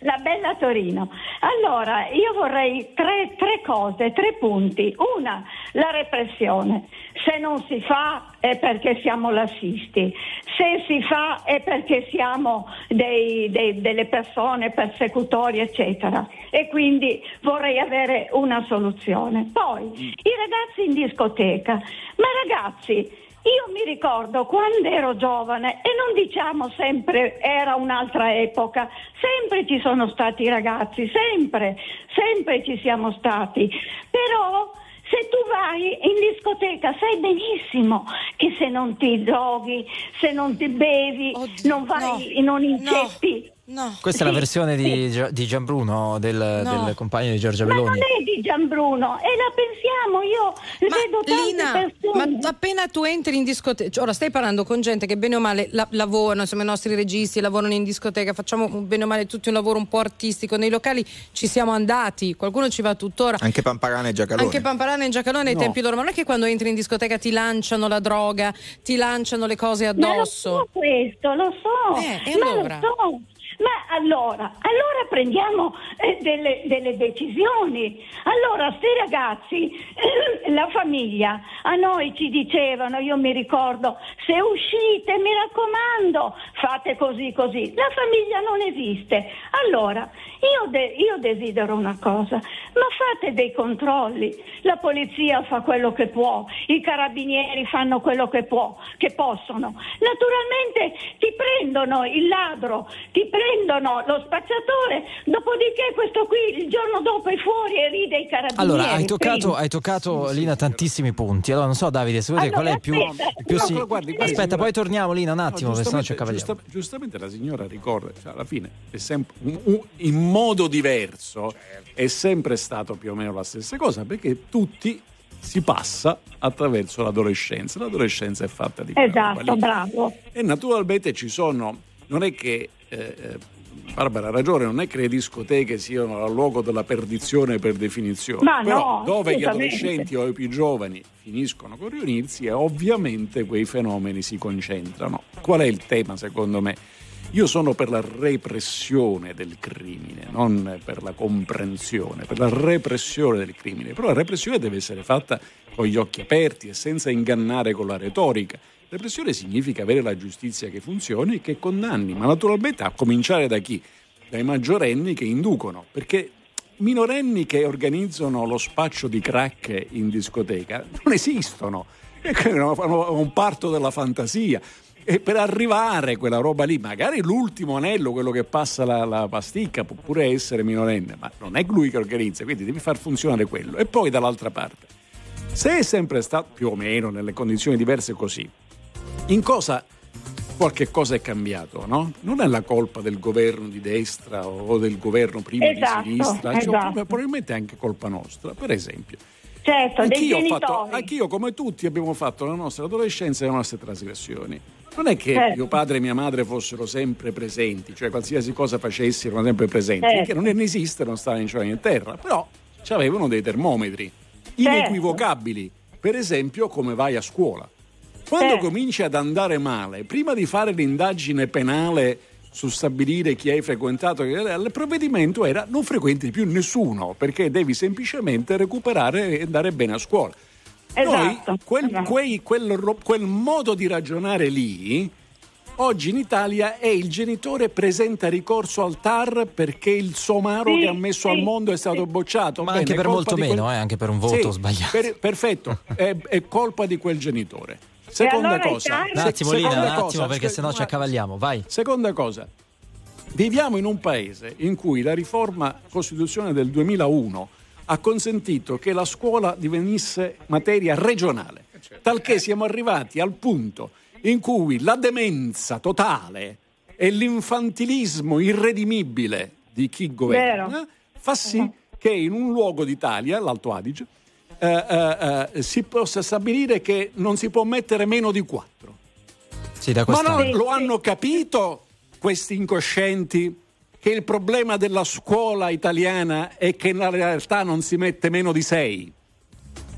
La bella Torino. Allora, io vorrei tre, tre cose, tre punti. Una, la repressione. Se non si fa è perché siamo lassisti, se si fa è perché siamo dei, dei, delle persone persecutorie, eccetera. E quindi vorrei avere una soluzione. Poi, i ragazzi in discoteca. Ma ragazzi... Io mi ricordo quando ero giovane, e non diciamo sempre era un'altra epoca, sempre ci sono stati i ragazzi, sempre, sempre ci siamo stati, però se tu vai in discoteca sai benissimo che se non ti droghi, se non ti bevi, Oddio, non vai, no, non inceppi. No. No. Questa sì, è la versione sì. di, di Gianbruno del, no. del compagno di Giorgia Meloni. Ma non è di Gianbruno e la pensiamo, io ma vedo tante Lina, persone. Ma appena tu entri in discoteca, ora stai parlando con gente che bene o male la- lavorano, insomma i nostri registi lavorano in discoteca, facciamo bene o male tutti un lavoro un po' artistico, nei locali ci siamo andati, qualcuno ci va tuttora. Anche Pamparana e Giacalone. Anche Pamparana e Giacalone ai no. tempi loro, ma non è che quando entri in discoteca ti lanciano la droga, ti lanciano le cose addosso. Ma lo so questo, lo so. Eh, e ma allora? Lo so. Ma allora, allora prendiamo eh, delle, delle decisioni. Allora, sti ragazzi, eh, la famiglia, a noi ci dicevano, io mi ricordo, se uscite, mi raccomando, fate così, così. La famiglia non esiste. Allora, io, de- io desidero una cosa, ma fate dei controlli. La polizia fa quello che può, i carabinieri fanno quello che può, che possono. Naturalmente ti prendono il ladro, ti prendono prendono lo spacciatore, dopodiché questo qui il giorno dopo è fuori e ride i carabinieri. Allora hai toccato, hai toccato sì, Lina, sì, tantissimi punti. Allora non so Davide, se allora, qual è il più, il più no, si... guardi, guardi, aspetta, signora... poi torniamo Lina un attimo, no, perché sennò ci accavalliamo. Giustamente la signora ricorda, cioè, alla fine è sempre in modo diverso, certo, è sempre stato più o meno la stessa cosa, perché tutti si passa attraverso l'adolescenza. L'adolescenza è fatta di esatto, roba, bravo. E naturalmente ci sono, non è che Eh, Barbara ha ragione, non è che le discoteche siano il luogo della perdizione per definizione, ma però no, dove gli adolescenti o i più giovani finiscono con riunirsi e ovviamente quei fenomeni si concentrano. Qual è il tema secondo me? Io sono per la repressione del crimine, non per la comprensione, per la repressione del crimine, però la repressione deve essere fatta con gli occhi aperti e senza ingannare con la retorica. Repressione significa avere la giustizia che funzioni e che condanni, ma naturalmente a cominciare da chi? Dai maggiorenni che inducono, perché minorenni che organizzano lo spaccio di crack in discoteca non esistono, è un parto della fantasia. E per arrivare a quella roba lì, magari l'ultimo anello, quello che passa la, la pasticca, può pure essere minorenne, ma non è lui che organizza, quindi devi far funzionare quello. E poi dall'altra parte, se è sempre stato più o meno nelle condizioni diverse così, in cosa qualche cosa è cambiato, no? Non è la colpa del governo di destra o del governo prima esatto, di sinistra, esatto. cioè, probabilmente è anche colpa nostra, per esempio. Certo, anch'io dei genitori. Fatto, anch'io come tutti abbiamo fatto la nostra adolescenza e le nostre trasgressioni. Non è che certo. mio padre e mia madre fossero sempre presenti, cioè qualsiasi cosa facessi erano sempre presenti, certo. che non esiste, non stavano in cielo in terra, però c'avevano dei termometri inequivocabili, per esempio come vai a scuola. Quando eh. cominci ad andare male, prima di fare l'indagine penale su stabilire chi hai frequentato, il provvedimento era non frequenti più nessuno, perché devi semplicemente recuperare e andare bene a scuola. Esatto. Noi, quel, esatto. quei, quel, quel modo di ragionare lì, oggi in Italia è il genitore presenta ricorso al T A R perché il somaro sì, che ha messo sì, al mondo è stato sì. bocciato. Ma bene, anche per molto quel... meno, eh, anche per un voto sì, sbagliato. Per, perfetto, è, è colpa di quel genitore. Seconda allora cosa, un attimo Lina, un attimo cosa, perché sennò ci accavalliamo, vai. Seconda cosa, viviamo in un paese in cui la riforma costituzionale del duemilauno ha consentito che la scuola divenisse materia regionale, talché siamo arrivati al punto in cui la demenza totale e l'infantilismo irredimibile di chi governa Vero. fa sì che in un luogo d'Italia, l'Alto Adige, eh, eh, eh, si possa stabilire che non si può mettere meno di quattro. Sì, da Ma no, lo hanno capito questi incoscienti che il problema della scuola italiana è che in realtà non si mette meno di sei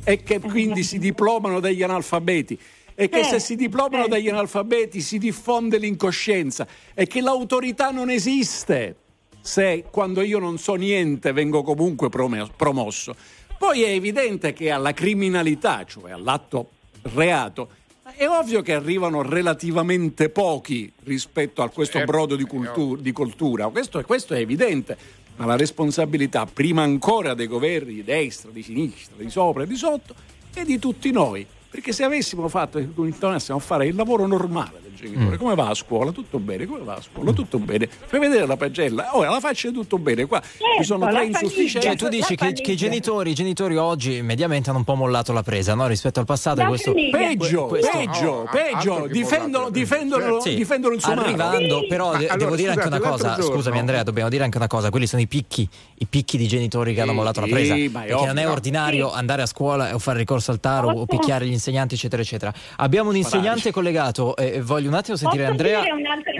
e che quindi si diplomano degli analfabeti. E che eh, se si diplomano eh. dagli analfabeti si diffonde l'incoscienza e che l'autorità non esiste se quando io non so niente vengo comunque promosso. Poi è evidente che alla criminalità, cioè all'atto reato, è ovvio che arrivano relativamente pochi rispetto a questo certo, brodo di, cultu- di cultura. Questo, questo è evidente, ma la responsabilità prima ancora dei governi di destra, di sinistra, di sopra e di sotto e di tutti noi. Perché se avessimo fatto, tornassimo a fare il lavoro normale del genitore, mm. come va a scuola? Tutto bene, come va a scuola? Tutto bene. Fai vedere la pagella, ora la faccia è tutto bene, qua certo, ci sono tre insufficienze. Cioè tu dici che, che i genitori i genitori oggi mediamente hanno un po' mollato la presa, no? Rispetto al passato la questo famiglia. peggio, questo. peggio, oh, peggio, difendono, difendono, sì. difendono il suo Arrivando, sì. però Ma, de- allora, devo dire scusate, anche una cosa, giorno, scusami no? Andrea, dobbiamo dire anche una cosa, quelli sono i picchi, i picchi di genitori che hanno mollato la presa, perché non è ordinario andare a scuola o fare ricorso al TAR o picchiare gli insegnanti eccetera eccetera. Abbiamo un insegnante Paradici. collegato e eh, voglio un attimo sentire Posso Andrea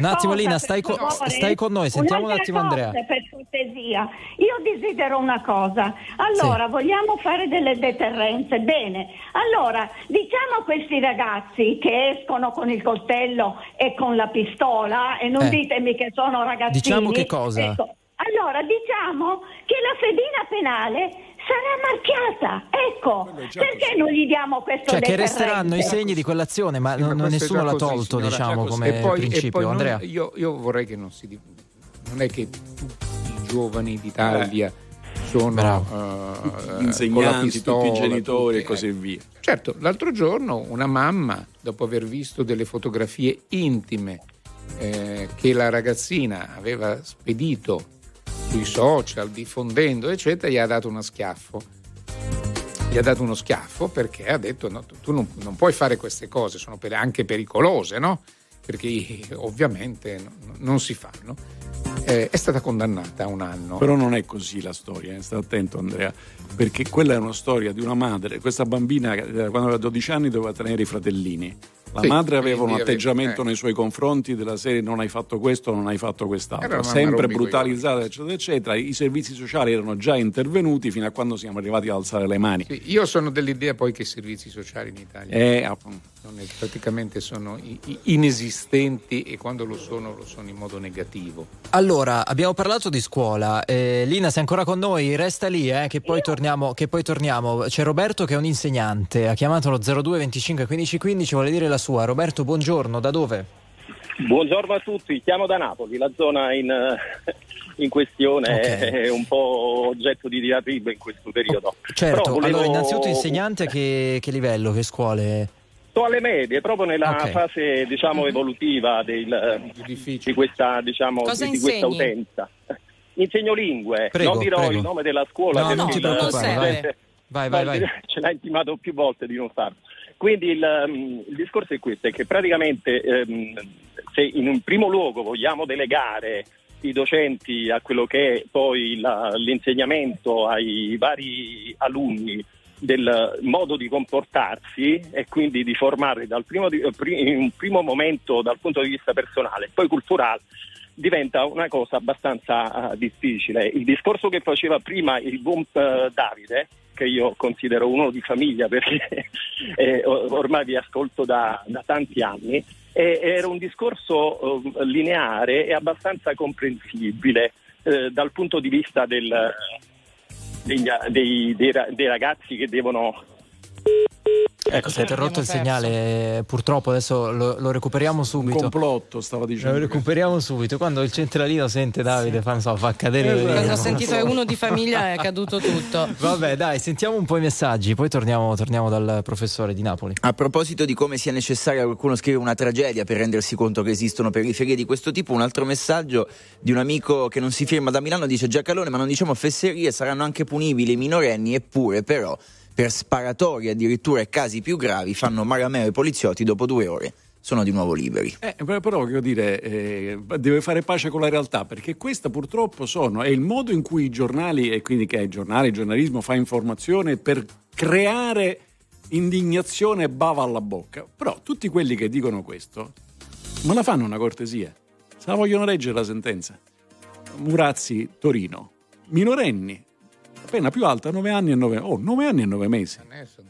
un attimo Lina stai, co- stai con noi sentiamo un'altra un attimo cosa, Andrea per cortesia. Io desidero una cosa, allora sì. vogliamo fare delle deterrenze, bene, allora diciamo a questi ragazzi che escono con il coltello e con la pistola e non eh. ditemi che sono ragazzini, diciamo che cosa ecco. allora diciamo che la fedina penale sarà marchiata, ecco, perché non gli diamo questo cioè deterrente? Che resteranno i segni di quell'azione, ma, sì, ma non, nessuno l'ha tolto, così, diciamo, come e poi, principio. E poi Andrea, non, io, io vorrei che non si non è che tutti i giovani d'Italia eh. sono uh, insegnanti, pistola, tutti i genitori tutti, e così eh. via. Certo, l'altro giorno una mamma, dopo aver visto delle fotografie intime eh, che la ragazzina aveva spedito sui social, diffondendo eccetera, gli ha dato uno schiaffo gli ha dato uno schiaffo perché ha detto no, tu, tu non, non puoi fare queste cose, sono per, anche pericolose, no? Perché ovviamente no, non si fanno. Eh, è stata condannata a un anno. Però non è così la storia, eh? Sta attento Andrea, perché quella è una storia di una madre. Questa bambina quando aveva dodici anni doveva tenere i fratellini. La sì, madre aveva un atteggiamento eh. nei suoi confronti della serie non hai fatto questo, non hai fatto quest'altro, sempre brutalizzata eccetera eccetera. I servizi sociali erano già intervenuti fino a quando siamo arrivati ad alzare le mani. Sì, io sono dell'idea poi che i servizi sociali in Italia eh, non è, praticamente sono inesistenti e quando lo sono lo sono in modo negativo. Allora abbiamo parlato di scuola, eh, Lina sei ancora con noi? Resta lì eh, che poi torniamo che poi torniamo. C'è Roberto che è un insegnante, ha chiamato lo zero due venticinque quindici quindici, vuole dire la sua. Roberto, buongiorno, da dove? Buongiorno a tutti, chiamo da Napoli, la zona in, in questione okay. è un po' oggetto di diatriba in questo periodo. Certo, volevo... allora innanzitutto insegnante che, che livello, che scuole? Sto alle medie, proprio nella okay. fase diciamo evolutiva del, di questa diciamo Cosa di, di questa utenza. Insegno lingue, prego, non dirò prego. il nome della scuola. No, no, non ti preoccupare, vai. Vai, vai, vai. Ce l'ha intimato più volte di non farlo. Quindi il, il discorso è questo, è che praticamente ehm, se in un primo luogo vogliamo delegare i docenti a quello che è poi la, l'insegnamento ai vari alunni del modo di comportarsi e quindi di formarli dal primo, in un primo momento dal punto di vista personale, poi culturale, diventa una cosa abbastanza uh, difficile. Il discorso che faceva prima il buon uh, Davide, che io considero uno di famiglia perché eh, ormai vi ascolto da, da tanti anni, e, era un discorso uh, lineare e abbastanza comprensibile uh, dal punto di vista del... Dei, dei, dei ragazzi che devono Ecco, si è interrotto il segnale, purtroppo adesso lo, lo recuperiamo subito. Un complotto, stava dicendo. Lo recuperiamo subito. Quando il centralino sente Davide, sì. fa, so, fa cadere. Eh, quando ho sentito è uno di famiglia è caduto tutto. Vabbè, dai, sentiamo un po' i messaggi, poi torniamo, torniamo dal professore di Napoli. A proposito di come sia necessario a qualcuno scrivere una tragedia per rendersi conto che esistono periferie di questo tipo, un altro messaggio di un amico che non si firma da Milano dice: Giacalone, ma non diciamo fesserie, saranno anche punibili i minorenni, eppure però per sparatori addirittura e casi più gravi fanno marameo i poliziotti, dopo due ore sono di nuovo liberi. Eh, però voglio dire, eh, deve fare pace con la realtà, perché questa purtroppo sono è il modo in cui i giornali, e quindi che è il giornale, il giornalismo fa informazione per creare indignazione e bava alla bocca. Però tutti quelli che dicono questo me la fanno una cortesia, se la vogliono leggere la sentenza. Murazzi, Torino, minorenni, la pena più alta nove anni e nove mesi. Sono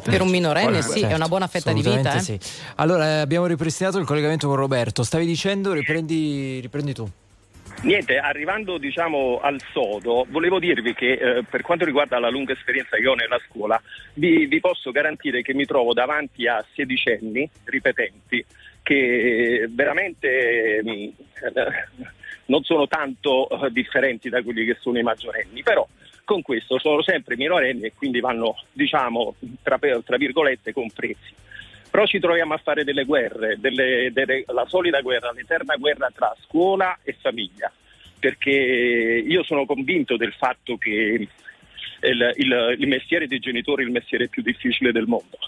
tanti. Per un minorenne, sì, certo. È una buona fetta di vita. Eh. Sì. Allora, eh, abbiamo ripristinato il collegamento con Roberto. Stavi dicendo, riprendi, riprendi tu. Niente, arrivando diciamo al sodo, volevo dirvi che eh, per quanto riguarda la lunga esperienza che ho nella scuola, vi, vi posso garantire che mi trovo davanti a sedicenni ripetenti che veramente eh, non sono tanto eh, differenti da quelli che sono i maggiorenni, però con questo sono sempre minorenni e quindi vanno, diciamo, tra, tra virgolette, compresi. Però ci troviamo a fare delle guerre, delle, delle, la solida guerra, l'eterna guerra tra scuola e famiglia, perché io sono convinto del fatto che il, il, il mestiere dei genitori è il mestiere più difficile del mondo.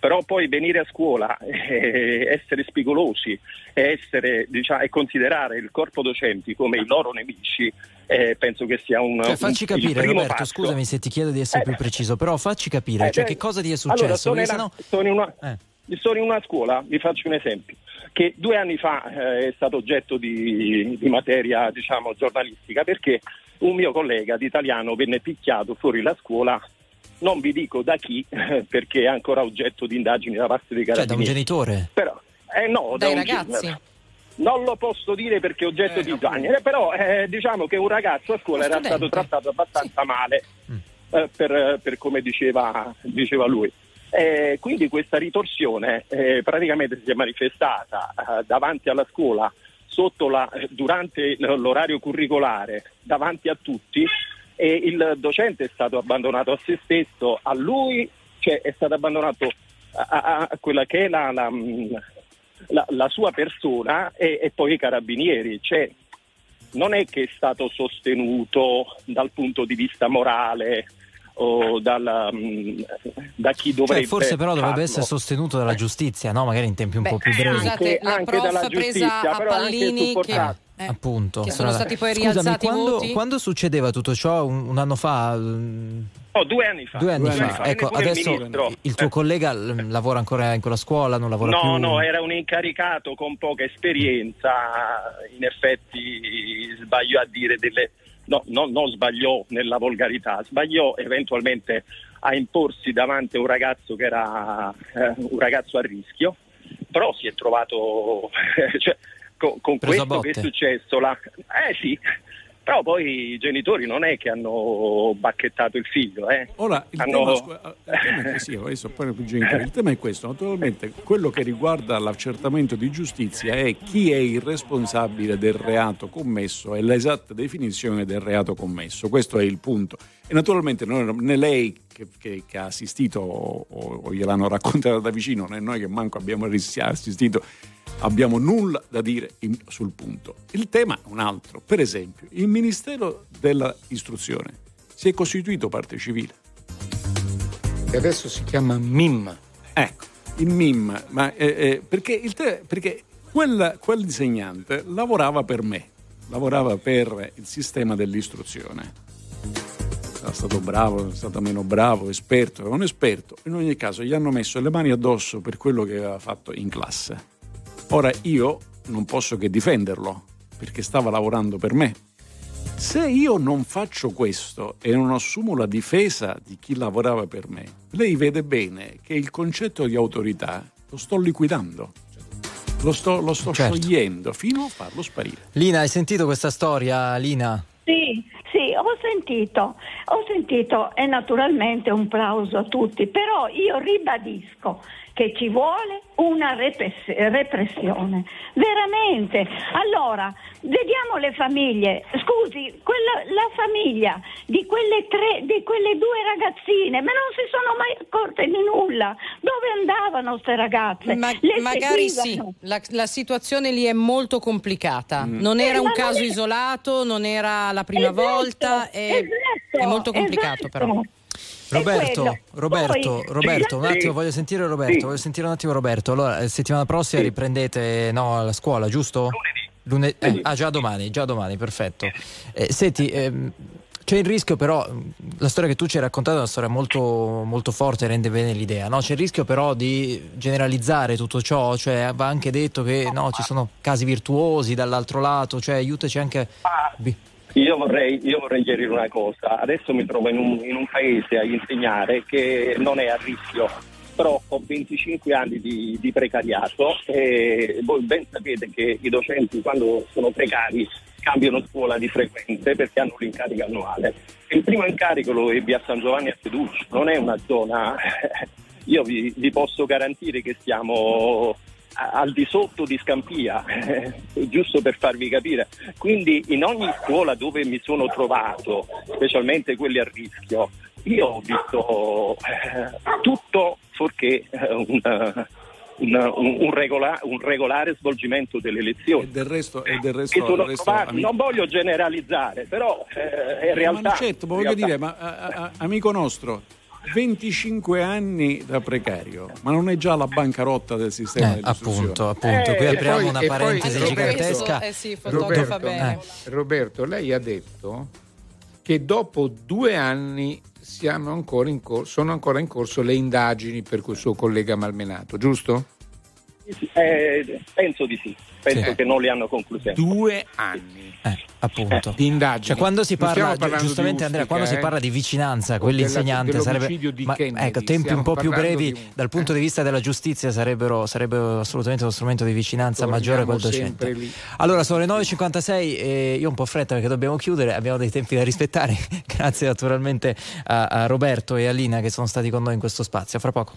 Però poi venire a scuola, eh, essere spigolosi e essere, diciamo, e considerare il corpo docenti come i loro nemici, eh, penso che sia un, cioè, facci un, capire, Roberto, passo. Scusami se ti chiedo di essere eh, più preciso, però facci capire, eh, cioè, che cosa ti è successo? Allora, sono, una, no... sono, in una, eh. sono in una scuola, vi faccio un esempio, che due anni fa eh, è stato oggetto di, di materia, diciamo, giornalistica, perché un mio collega di italiano venne picchiato fuori la scuola. Non vi dico da chi, perché è ancora oggetto di indagini da parte dei carabinieri. Cioè, da un genitore? Però, eh no, dai da ragazzi? Genitore. Non lo posso dire perché è oggetto eh, di indagini, però eh, diciamo che un ragazzo a scuola era stato trattato abbastanza sì. male, mm. eh, per, per come diceva, diceva lui. Eh, quindi questa ritorsione eh, praticamente si è manifestata eh, davanti alla scuola, sotto la, durante l'orario curricolare, davanti a tutti, e il docente è stato abbandonato a se stesso, a lui, cioè è stato abbandonato a, a quella che è la, la, la, la sua persona e, e poi i carabinieri, cioè non è che è stato sostenuto dal punto di vista morale o dalla, da chi dovrebbe, cioè, forse però dovrebbe farlo. Essere sostenuto dalla giustizia, no? Magari in tempi un Beh, po' più brevi, anche, anche dalla giustizia, a però Pallini, anche supportato che... Eh, appunto, sono stati poi rialzati. Scusami, quando, quando succedeva tutto ciò? Un, un anno fa? Oh, due anni fa. Due anni, due anni fa. fa. Ecco, adesso il, il tuo eh. collega lavora ancora in quella scuola? Non lavora no, più? No, no, era un incaricato con poca esperienza. In effetti sbagliò a dire delle... No, no, non sbagliò nella volgarità, sbagliò eventualmente a imporsi davanti a un ragazzo che era eh, un ragazzo a rischio, però si è trovato... cioè, con, con questo che è successo la... eh sì, però poi i genitori non è che hanno bacchettato il figlio, eh. Ora, il, hanno... tema, il, tema, è sì, adesso, il tema è questo, naturalmente quello che riguarda l'accertamento di giustizia è chi è il responsabile del reato commesso, è l'esatta definizione del reato commesso, questo è il punto, e naturalmente noi, né lei che, che, che ha assistito o, o gliel'hanno raccontata da vicino, né noi che manco abbiamo assistito abbiamo nulla da dire in, sul punto. Il tema è un altro. Per esempio, il Ministero dell'Istruzione si è costituito parte civile. E adesso si chiama M I M. Ecco, il M I M. Ma, eh, eh, perché il te, perché quella, quel insegnante lavorava per me, lavorava per il sistema dell'istruzione. Era stato bravo, è stato meno bravo, esperto, era un esperto. In ogni caso gli hanno messo le mani addosso per quello che aveva fatto in classe. Ora io non posso che difenderlo, perché stava lavorando per me. Se io non faccio questo e non assumo la difesa di chi lavorava per me, lei vede bene che il concetto di autorità lo sto liquidando, lo sto, lo sto certo. sciogliendo fino a farlo sparire. Lina, hai sentito questa storia, Lina? Sì, sì, ho sentito, ho sentito e naturalmente un plauso a tutti, però io ribadisco che ci vuole una repressione, veramente. Allora, vediamo le famiglie. Scusi, quella, la famiglia di quelle tre, di quelle due ragazzine, ma non si sono mai accorte di nulla. Dove andavano ste ragazze? Ma, le magari seguivano. Sì, la, la situazione lì è molto complicata. Mm. Non era eh, un caso non è... isolato, non era la prima esatto, volta, è, esatto, è molto complicato esatto. però. Roberto, Roberto, Poi, Roberto, un attimo, sì. voglio sentire Roberto, sì. voglio sentire un attimo Roberto. Allora, settimana prossima sì. riprendete no, la scuola, giusto? Lunedì. Lunedì. Eh, ah, già domani, già domani, perfetto. Eh, senti, ehm, c'è il rischio però, la storia che tu ci hai raccontato è una storia molto, molto forte, rende bene l'idea, no? C'è il rischio però di generalizzare tutto ciò, cioè va anche detto che no, ci sono casi virtuosi dall'altro lato, cioè aiutaci anche... Io vorrei, io vorrei chiarire una cosa. Adesso mi trovo in un, in un paese a insegnare che non è a rischio, però ho venticinque anni di, di precariato e voi ben sapete che i docenti quando sono precari cambiano scuola di frequente perché hanno l'incarico annuale. Il primo incarico lo ebbi a San Giovanni a Feduci, non è una zona... Io vi, vi posso garantire che siamo... al di sotto di Scampia, eh, giusto per farvi capire. Quindi in ogni scuola dove mi sono trovato, specialmente quelli a rischio, io ho visto eh, tutto forché eh, un, un, un, un, regola, un regolare svolgimento delle lezioni. E del resto, e del resto, e sono del resto trovato, non voglio generalizzare, però eh, è realtà. Ma certo, ma voglio realtà. dire, ma a, a, amico nostro, venticinque anni da precario, ma non è già la bancarotta del sistema eh, appunto, appunto. Eh, qui apriamo poi, una parentesi poi, gigantesca. Questo, eh sì, Roberto, bene. Eh. Roberto, lei ha detto che dopo due anni siamo ancora in cor- sono ancora in corso le indagini per quel suo collega malmenato, giusto? Eh, penso di sì, penso sì. che non le hanno concluse. Due anni eh, appunto eh. di indagine. Cioè, quando si parla, giustamente Andrea, quando eh? si parla di vicinanza, quell'insegnante sarebbe di ma, Kennedy, ecco, tempi un po' più brevi un... dal punto di vista della giustizia sarebbero, sarebbero assolutamente uno strumento di vicinanza Torniamo maggiore col docente. Allora sono le nove e cinquantasei e io un po' fretta perché dobbiamo chiudere, abbiamo dei tempi da rispettare. Grazie naturalmente a, a Roberto e a Lina che sono stati con noi in questo spazio. Fra poco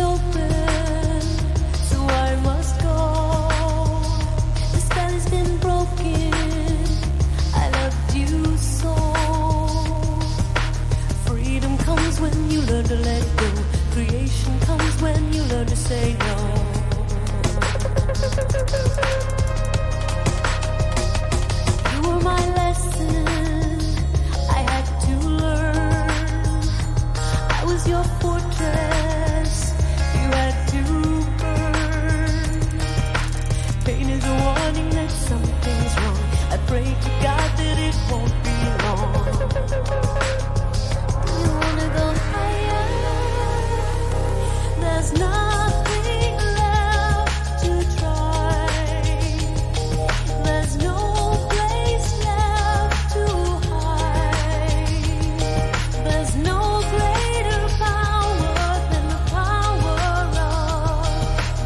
open, so I must go. The spell has been broken. When you learn to let it go, creation comes when you learn to say no. You were my lesson, I had to learn. I was your fortress, you had to burn. Pain is a warning that something's wrong. I pray to God that it won't be long. There's nothing left to try. There's no place left to hide. There's no greater power than the power of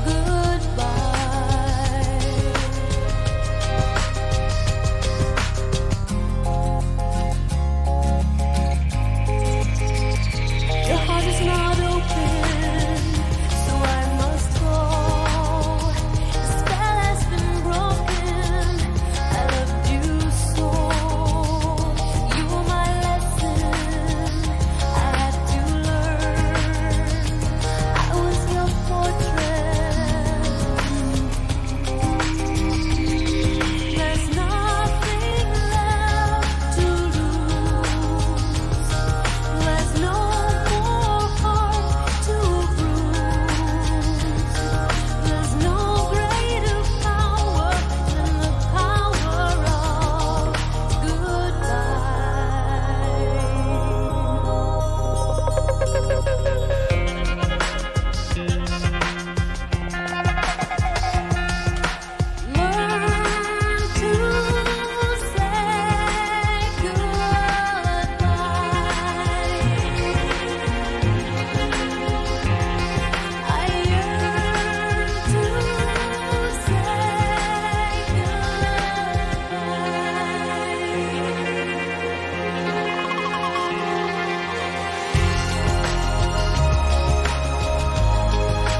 goodbye.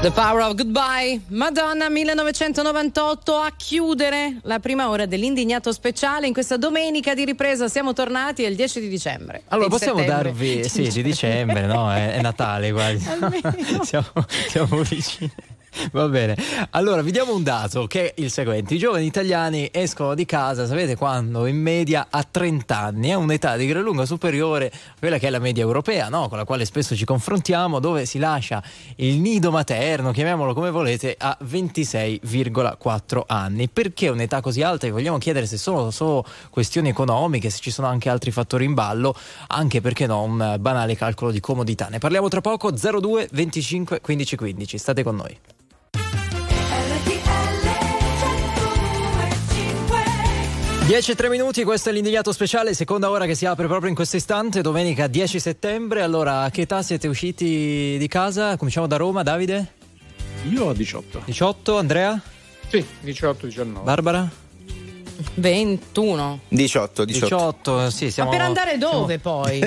The Power of Goodbye, Madonna, millenovecentonovantotto, a chiudere la prima ora dell'Indignato speciale in questa domenica di ripresa. Siamo tornati, è il dieci di dicembre. Allora possiamo settembre. darvi sì, di dicembre, no? È, è Natale quasi. siamo, siamo vicini. Va bene, allora vi diamo un dato che è il seguente: i giovani italiani escono di casa, sapete quando? In media a trenta anni, è un'età di gran lunga superiore a quella che è la media europea, no? Con la quale spesso ci confrontiamo, dove si lascia il nido materno, chiamiamolo come volete, a ventisei virgola quattro anni. Perché un'età così alta? Vi vogliamo chiedere se sono solo questioni economiche, se ci sono anche altri fattori in ballo, anche perché no, un banale calcolo di comodità. Ne parliamo tra poco. Zero due venticinque quindici quindici, state con noi. dieci e tre minuti, questo è l'Indignato speciale, seconda ora che si apre proprio in questo istante, domenica dieci settembre. Allora, a che età siete usciti di casa? Cominciamo da Roma, Davide? Io ho diciotto. diciotto, Andrea? Sì, diciotto diciannove. Barbara? ventuno. diciotto diciotto, diciotto, sì, siamo, ma per andare dove poi?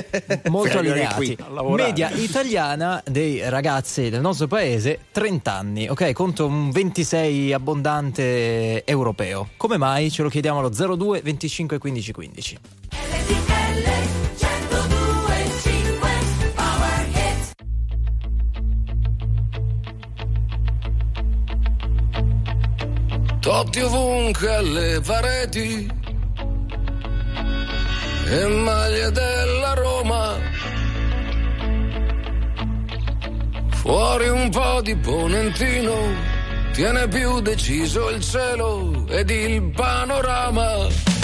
Molto allineati. Media italiana dei ragazzi del nostro paese, trenta anni, ok, contro un ventisei abbondante europeo. Come mai? Ce lo chiediamo allo zero due venticinque quindici quindici. Totti ovunque alle pareti e maglie della Roma, fuori un po' di ponentino, tiene più deciso il cielo ed il panorama.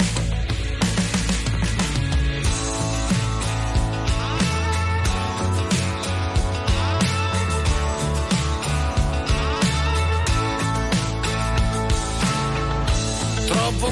Troppo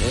E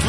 Tu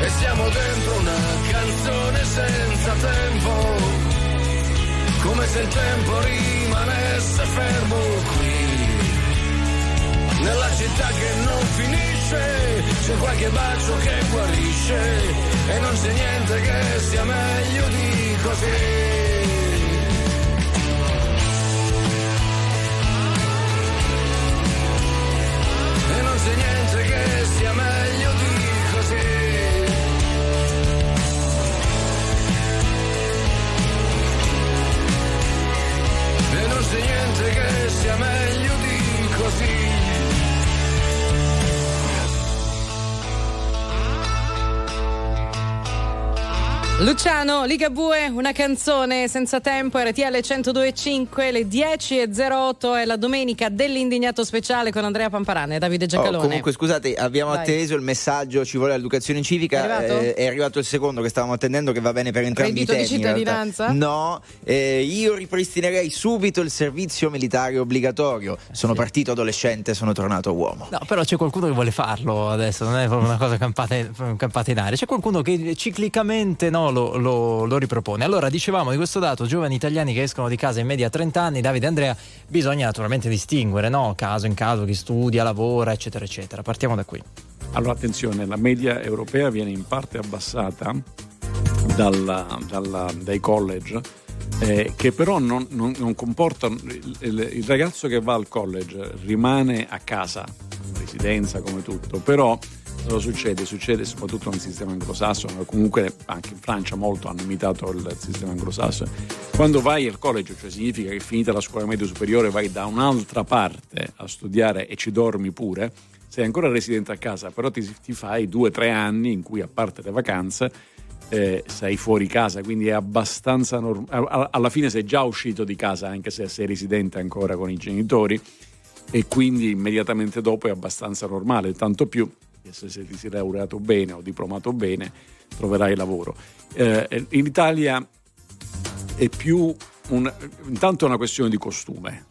E siamo dentro una canzone senza tempo, come se il tempo rimanesse fermo qui. Nella città che non finisce, c'è qualche bacio che guarisce, e non c'è niente che sia meglio di così. E non c'è niente che sia meglio Luciano Ligabue, una canzone senza tempo. R T L centodue e cinque, le dieci e zero otto, è la domenica dell'Indignato speciale con Andrea Pamparana e Davide Giacalone. Oh, comunque scusate, abbiamo Vai. atteso il messaggio, ci vuole l'educazione civica. È arrivato? Eh, è arrivato il secondo che stavamo attendendo, che va bene per entrambi i temi. Reddito di cittadinanza? No, eh, io ripristinerei subito il servizio militare obbligatorio. Sono sì. partito adolescente, sono tornato uomo. No, però c'è qualcuno che vuole farlo adesso, non è proprio una cosa campata in, campata in aria. C'è qualcuno che ciclicamente no Lo, lo, lo ripropone. Allora, dicevamo di questo dato: giovani italiani che escono di casa in media a trenta anni. Davide e Andrea, bisogna naturalmente distinguere, no? Caso in caso, chi studia, lavora, eccetera eccetera. Partiamo da qui. Allora, attenzione, la media europea viene in parte abbassata dalla, dalla, dai college eh, che però non, non, non comportano il, il, il ragazzo che va al college rimane a casa, residenza come tutto, però cosa succede? Succede soprattutto nel sistema anglosassone, comunque anche in Francia molto hanno imitato il sistema anglosassone. Quando vai al college, cioè significa che finita la scuola media superiore vai da un'altra parte a studiare e ci dormi pure, sei ancora residente a casa, però ti, ti fai due o tre anni in cui, a parte le vacanze, eh, sei fuori casa, quindi è abbastanza norm- alla fine sei già uscito di casa anche se sei residente ancora con i genitori, e quindi immediatamente dopo è abbastanza normale, tanto più se ti sei laureato bene o diplomato bene troverai lavoro. Eh, in Italia è più un, intanto è una questione di costume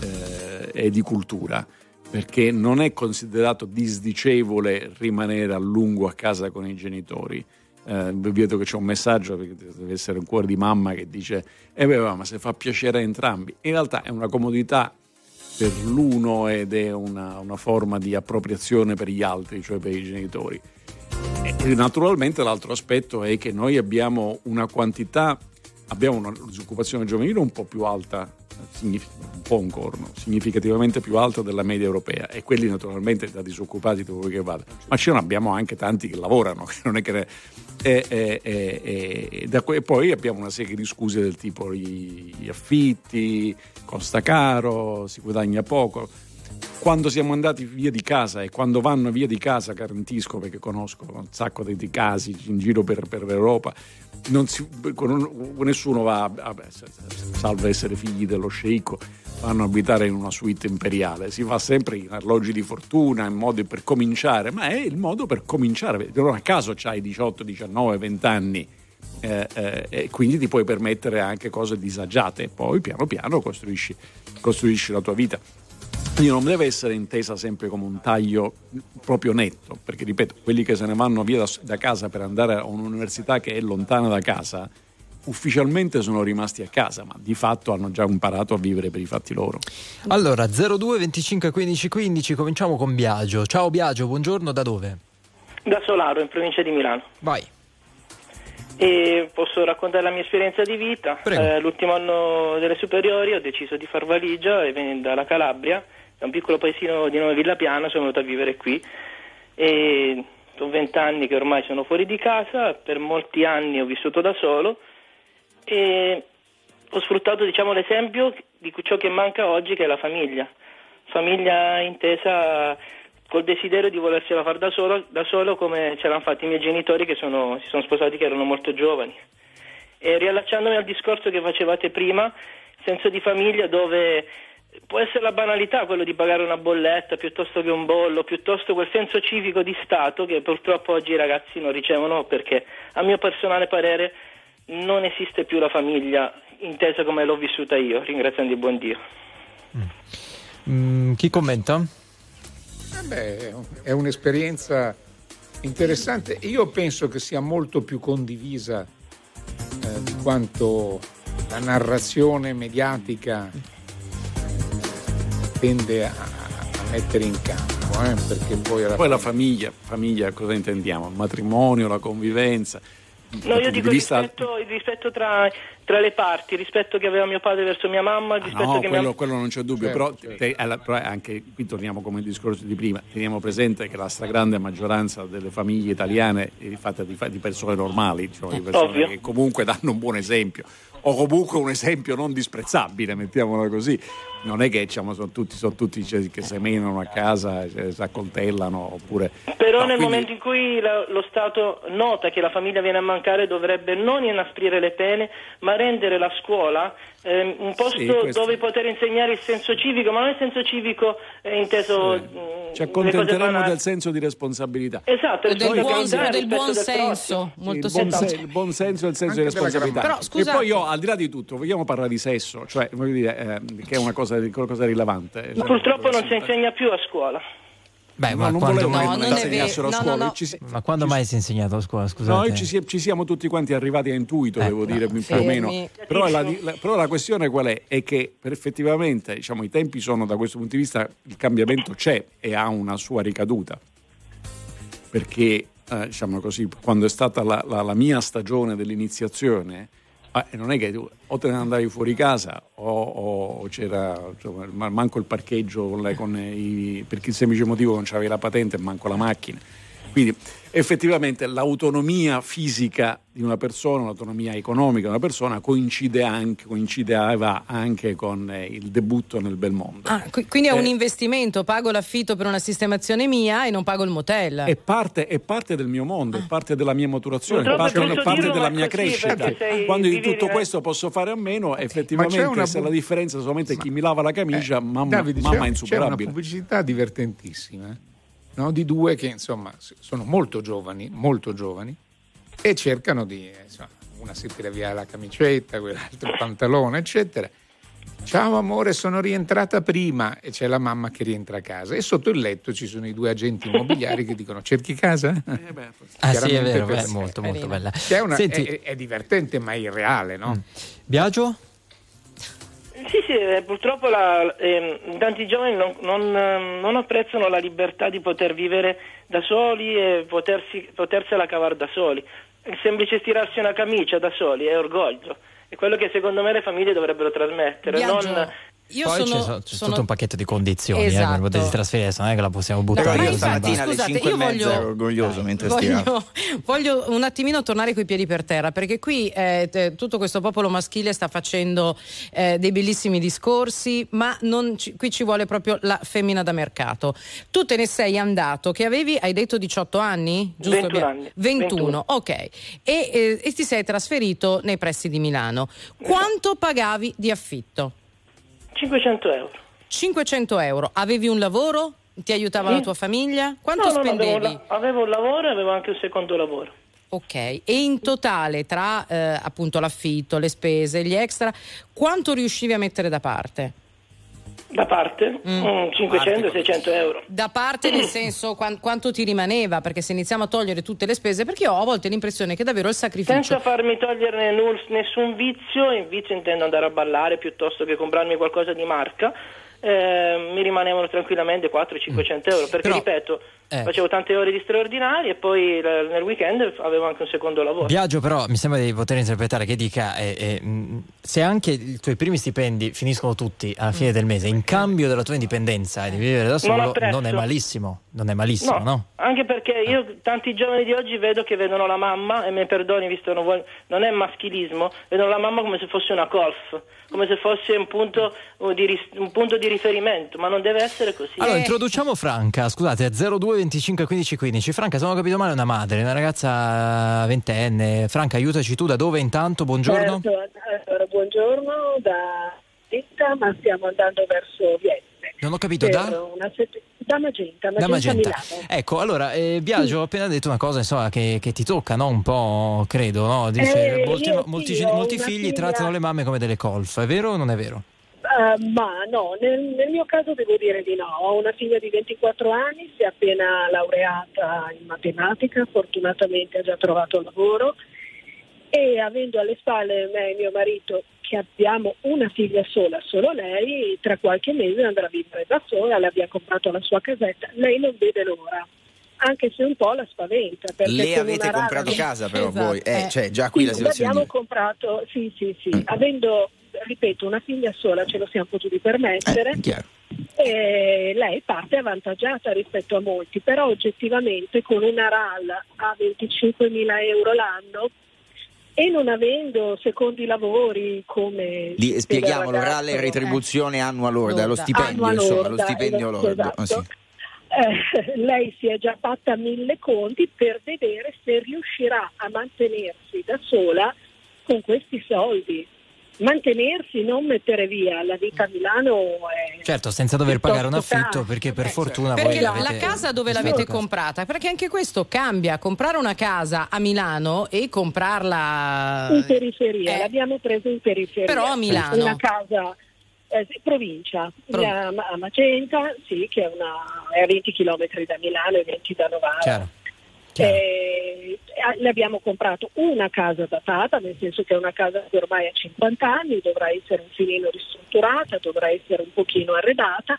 eh, e di cultura, perché non è considerato disdicevole rimanere a lungo a casa con i genitori. Eh, vedo che c'è un messaggio, perché deve essere un cuore di mamma, che dice eh beh, ma se fa piacere a entrambi. In realtà è una comodità per l'uno ed è una, una forma di appropriazione per gli altri, cioè per i genitori. E naturalmente l'altro aspetto è che noi abbiamo una quantità, abbiamo una disoccupazione giovanile un po' più alta, un po' un corno, significativamente più alta della media europea, e quelli naturalmente da disoccupati dove che vada, ma ce ne abbiamo anche tanti che lavorano, che non è che ne... e, e, e, e, da que... e poi abbiamo una serie di scuse del tipo gli affitti, costa caro, si guadagna poco. Quando siamo andati via di casa, e quando vanno via di casa, garantisco, perché conosco un sacco di casi in giro per, per l'Europa, non si, nessuno va, vabbè, salvo essere figli dello sceicco, vanno a abitare in una suite imperiale, si va sempre in alloggi di fortuna, in modi per cominciare, ma è il modo per cominciare. Non a caso c'hai diciotto, diciannove, venti anni eh, eh, e quindi ti puoi permettere anche cose disagiate, poi piano piano costruisci, costruisci la tua vita. Quindi non deve essere intesa sempre come un taglio proprio netto, perché ripeto, quelli che se ne vanno via da, da casa per andare a un'università che è lontana da casa, ufficialmente sono rimasti a casa, ma di fatto hanno già imparato a vivere per i fatti loro. Allora, zero due venticinque quindici quindici, cominciamo con Biagio. Ciao Biagio, buongiorno, da dove? Da Solaro, in provincia di Milano. Vai. E posso raccontare la mia esperienza di vita. Eh, l'ultimo anno delle superiori ho deciso di far valigia e venendo dalla Calabria, da un piccolo paesino di nome Villa Piana, sono venuto a vivere qui. E ho vent'anni che ormai sono fuori di casa, per molti anni ho vissuto da solo e ho sfruttato, diciamo, l'esempio di ciò che manca oggi, che è la famiglia. Famiglia intesa col desiderio di volersela fare da solo, da solo come ce l'hanno fatti i miei genitori, che sono, si sono sposati che erano molto giovani. E riallacciandomi al discorso che facevate prima, senso di famiglia, dove può essere la banalità, quello di pagare una bolletta piuttosto che un bollo, piuttosto quel senso civico di Stato che purtroppo oggi i ragazzi non ricevono, perché a mio personale parere non esiste più la famiglia intesa come l'ho vissuta io, ringraziando il buon Dio. Mm, chi commenta? Beh, è un'esperienza interessante. Io penso che sia molto più condivisa eh, di quanto la narrazione mediatica tende a, a mettere in campo. Eh, perché poi alla poi la famiglia, famiglia, cosa intendiamo? Il matrimonio, la convivenza. No, io dico vista... il rispetto, il rispetto tra, tra le parti, il rispetto che aveva mio padre verso mia mamma, il rispetto ah no, che quello, mia... quello non c'è dubbio, certo, però, certo. Te, alla, però anche qui torniamo come il discorso di prima, teniamo presente che la stragrande maggioranza delle famiglie italiane è fatta di, di persone normali, cioè di persone Ovvio. che comunque danno un buon esempio. o comunque un esempio non disprezzabile, mettiamola così. Non è che diciamo, sono tutti, sono tutti cioè, che seminano a casa, cioè, si accoltellano oppure. Però no, nel quindi... momento in cui la, lo Stato nota che la famiglia viene a mancare, dovrebbe non inasprire le pene, ma rendere la scuola eh, un posto sì, questo... dove poter insegnare il senso civico, ma non il senso civico eh, inteso. Sì. Mh, Ci accontenteremo del senso di responsabilità. Esatto, del buon, del buon senso, molto sì, il, buon se, il buon senso e il senso anche di responsabilità. Però, scusate... E poi io, al di là di tutto, vogliamo parlare di sesso, cioè voglio dire eh, che è una cosa. Qualcosa rilevante. Ma purtroppo non si insegna più a scuola. Beh, ma, ma non quando volevo no, insegnassero ve... a scuola. No, no, no. Si... Ma quando mai si è insegnato a scuola? Scusate. Noi ci, si... ci siamo tutti quanti arrivati a intuito, eh, devo no, dire, fermi. più o meno. Però la, la, però la questione qual è? È che effettivamente diciamo, i tempi sono, da questo punto di vista, il cambiamento c'è e ha una sua ricaduta. Perché, eh, diciamo così, quando è stata la, la, la mia stagione dell'iniziazione, ah, non è che tu, o te ne andavi fuori casa o, o c'era insomma, manco il parcheggio con, le, con i, perché il semplice motivo non c'avevi la patente e manco la macchina. Quindi effettivamente l'autonomia fisica di una persona, l'autonomia economica di una persona coincide anche, coincideva anche con il debutto nel bel mondo. Ah, quindi è un eh, investimento, pago l'affitto per una sistemazione mia e non pago il motel. È parte, è parte del mio mondo, è parte della mia maturazione, è parte, è parte della mia crescita. Sei, Quando di tutto questo posso fare a meno, effettivamente bu- se la differenza solamente ma, chi mi lava la camicia, eh, mamma, Davide, mamma è insuperabile. C'è una pubblicità divertentissima. No, di due che insomma sono molto giovani, molto giovani e cercano di insomma, una si tira via la camicetta, quell'altro il pantalone, eccetera. Ciao amore, sono rientrata prima e c'è la mamma che rientra a casa e sotto il letto ci sono i due agenti immobiliari che dicono cerchi casa? Eh beh, ah sì, è vero, è molto molto bella. Che è, una, Senti, è, è divertente ma è irreale, no? Mm. Biagio? Sì, sì, purtroppo la, eh, tanti giovani non, non, non apprezzano la libertà di poter vivere da soli e potersi, potersela cavare da soli. Il semplice stirarsi una camicia da soli è orgoglio. È quello che secondo me le famiglie dovrebbero trasmettere. Viaggio. Non... Io Poi sono, c'è, so, c'è sono... tutto un pacchetto di condizioni esatto. eh, per potersi trasferire, non è che la possiamo buttare. No, io stamattina alle cinque e mezza ero orgoglioso eh, mentre voglio, voglio un attimino tornare coi piedi per terra, perché qui eh, tutto questo popolo maschile sta facendo eh, dei bellissimi discorsi, ma non ci, qui ci vuole proprio la femmina da mercato. Tu te ne sei andato, che avevi, hai detto diciotto anni? Giusto? ventuno anni. ventuno, ventuno. Ok. E, eh, e ti sei trasferito nei pressi di Milano. Quanto pagavi di affitto? cinquecento euro. cinquecento euro. Avevi un lavoro? Ti aiutava sì. la tua famiglia? Quanto no, no, spendevi? Avevo, la- avevo un lavoro e avevo anche un secondo lavoro. Ok. E in totale, tra eh, appunto l'affitto, le spese, gli extra, quanto riuscivi a mettere da parte? Da parte? Mm. cinquecento seicento euro. Da parte nel senso quant- quanto ti rimaneva? Perché se iniziamo a togliere tutte le spese, perché io ho a volte l'impressione che davvero il sacrificio... Senza farmi toglierne nuls- nessun vizio, in vizio intendo andare a ballare piuttosto che comprarmi qualcosa di marca, eh, mi rimanevano tranquillamente quattrocento cinquecento euro, perché però, ripeto, eh. facevo tante ore di straordinari e poi l- nel weekend avevo anche un secondo lavoro. Biagio, però mi sembra di poter interpretare che dica eh, eh, se anche i tuoi primi stipendi finiscono tutti alla fine del mese in cambio della tua indipendenza e di vivere da solo, non, non è malissimo, non è malissimo, no, no? Anche perché io tanti giovani di oggi vedo che vedono la mamma, e me perdoni visto non, voglio, non è maschilismo, vedono la mamma come se fosse una colf, come se fosse un punto di, un punto di riferimento, ma non deve essere così. Allora, introduciamo Franca, scusate, zero due venticinque quindici quindici. Franca, se non ho capito male, è una madre, una ragazza ventenne. Franca, aiutaci tu, da dove intanto? Buongiorno. Certo, allora, buongiorno, da Zitta, ma stiamo andando verso Vienne. Non ho capito, da? Una sett- da Magenta, Magenta, da Magenta. Milano. Ecco, allora, eh, Biagio, ho sì. appena detto una cosa insomma che, che ti tocca, no? Un po', credo, no? Dice, eh, molti, sì, molti, molti figli figlia... trattano le mamme come delle colf, è vero o non è vero? Uh, ma no, nel, nel mio caso devo dire di no. Ho una figlia di ventiquattro anni, si è appena laureata in matematica, fortunatamente ha già trovato lavoro e avendo alle spalle me e mio marito che abbiamo una figlia sola, solo lei, tra qualche mese andrà a vivere da sola, le abbiamo comprato la sua casetta, lei non vede l'ora. Anche se un po' la spaventa. Perché le avete comprato rara... casa però esatto. voi, eh, eh. cioè già qui sì, la situazione... L'abbiamo comprato, sì sì sì, mm. avendo... ripeto, una figlia sola ce lo siamo potuti permettere eh, e lei parte avvantaggiata rispetto a molti, però oggettivamente con una R A L a venticinquemila euro l'anno e non avendo secondi lavori come... Di, spieghiamo, l'orale retribuzione eh. annua lorda, lo stipendio, annua insomma, lorda, lo stipendio lordo. Esatto. Oh, sì. eh, lei si è già fatta mille conti per vedere se riuscirà a mantenersi da sola con questi soldi. Mantenersi, non mettere via la vita a Milano è... Certo, senza dover pagare un affitto, perché per eh, fortuna perché voi la, l'avete... la casa dove l'avete comprata, perché anche questo cambia, comprare una casa a Milano e comprarla in periferia, eh. l'abbiamo presa in periferia, però a Milano una casa eh, provincia Pro... a Magenta, sì, che è, una, è a venti chilometri da Milano e venti da Novara. Chiaro. Eh, le abbiamo comprato una casa datata, nel senso che è una casa che ormai ha cinquanta anni, dovrà essere un filino ristrutturata, dovrà essere un pochino arredata,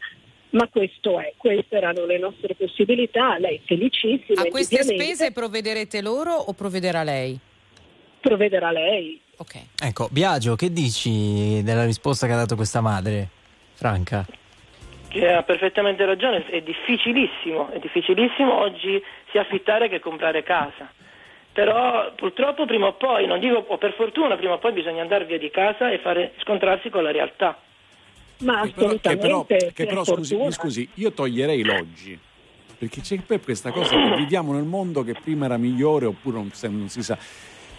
ma questo è, queste erano le nostre possibilità. Lei è felicissima. A queste spese provvederete loro o provvederà lei? Provvederà lei. Ok. Ecco, Biagio, che dici della risposta che ha dato questa madre, Franca? Che ha perfettamente ragione, è difficilissimo, è difficilissimo oggi sia affittare che comprare casa, però purtroppo prima o poi, non dico per fortuna, prima o poi bisogna andare via di casa e fare scontrarsi con la realtà. Ma assolutamente. Che però, che però scusi, scusi, io toglierei l'oggi, perché c'è questa cosa che viviamo nel mondo che prima era migliore oppure non, non si sa.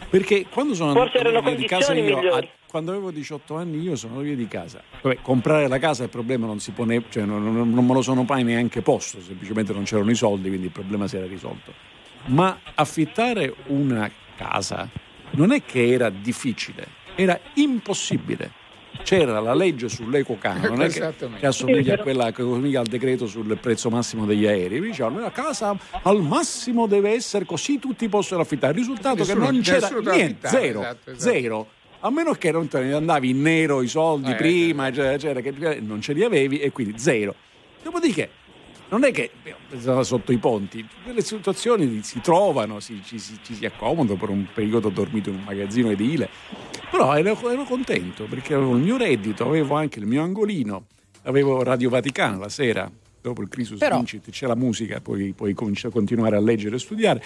Perché quando sono Forse andato via di casa io, a, quando avevo diciotto anni io sono andato via di casa. Vabbè, comprare la casa il problema non si pone, cioè non, non, non me lo sono mai neanche posto, semplicemente non c'erano i soldi, quindi il problema si era risolto. Ma affittare una casa non è che era difficile, era impossibile. C'era la legge sull'equo canone che, che assomiglia a quella che assomiglia al decreto sul prezzo massimo degli aerei. Dicevano la casa al massimo deve essere così, tutti possono affittare. Il risultato è che non c'era niente, zero, esatto, esatto. zero. A meno che non te ne andavi in nero i soldi eh, prima, eh, c'era che non ce li avevi e quindi zero. Dopodiché non è che sotto i ponti le situazioni si trovano, si, ci, si, ci si accomodano. Per un periodo ho dormito in un magazzino edile, però ero, ero contento perché avevo il mio reddito, avevo anche il mio angolino, avevo Radio Vaticano la sera dopo il Crisus Vincit, c'è la musica, poi puoi continuare a leggere e studiare.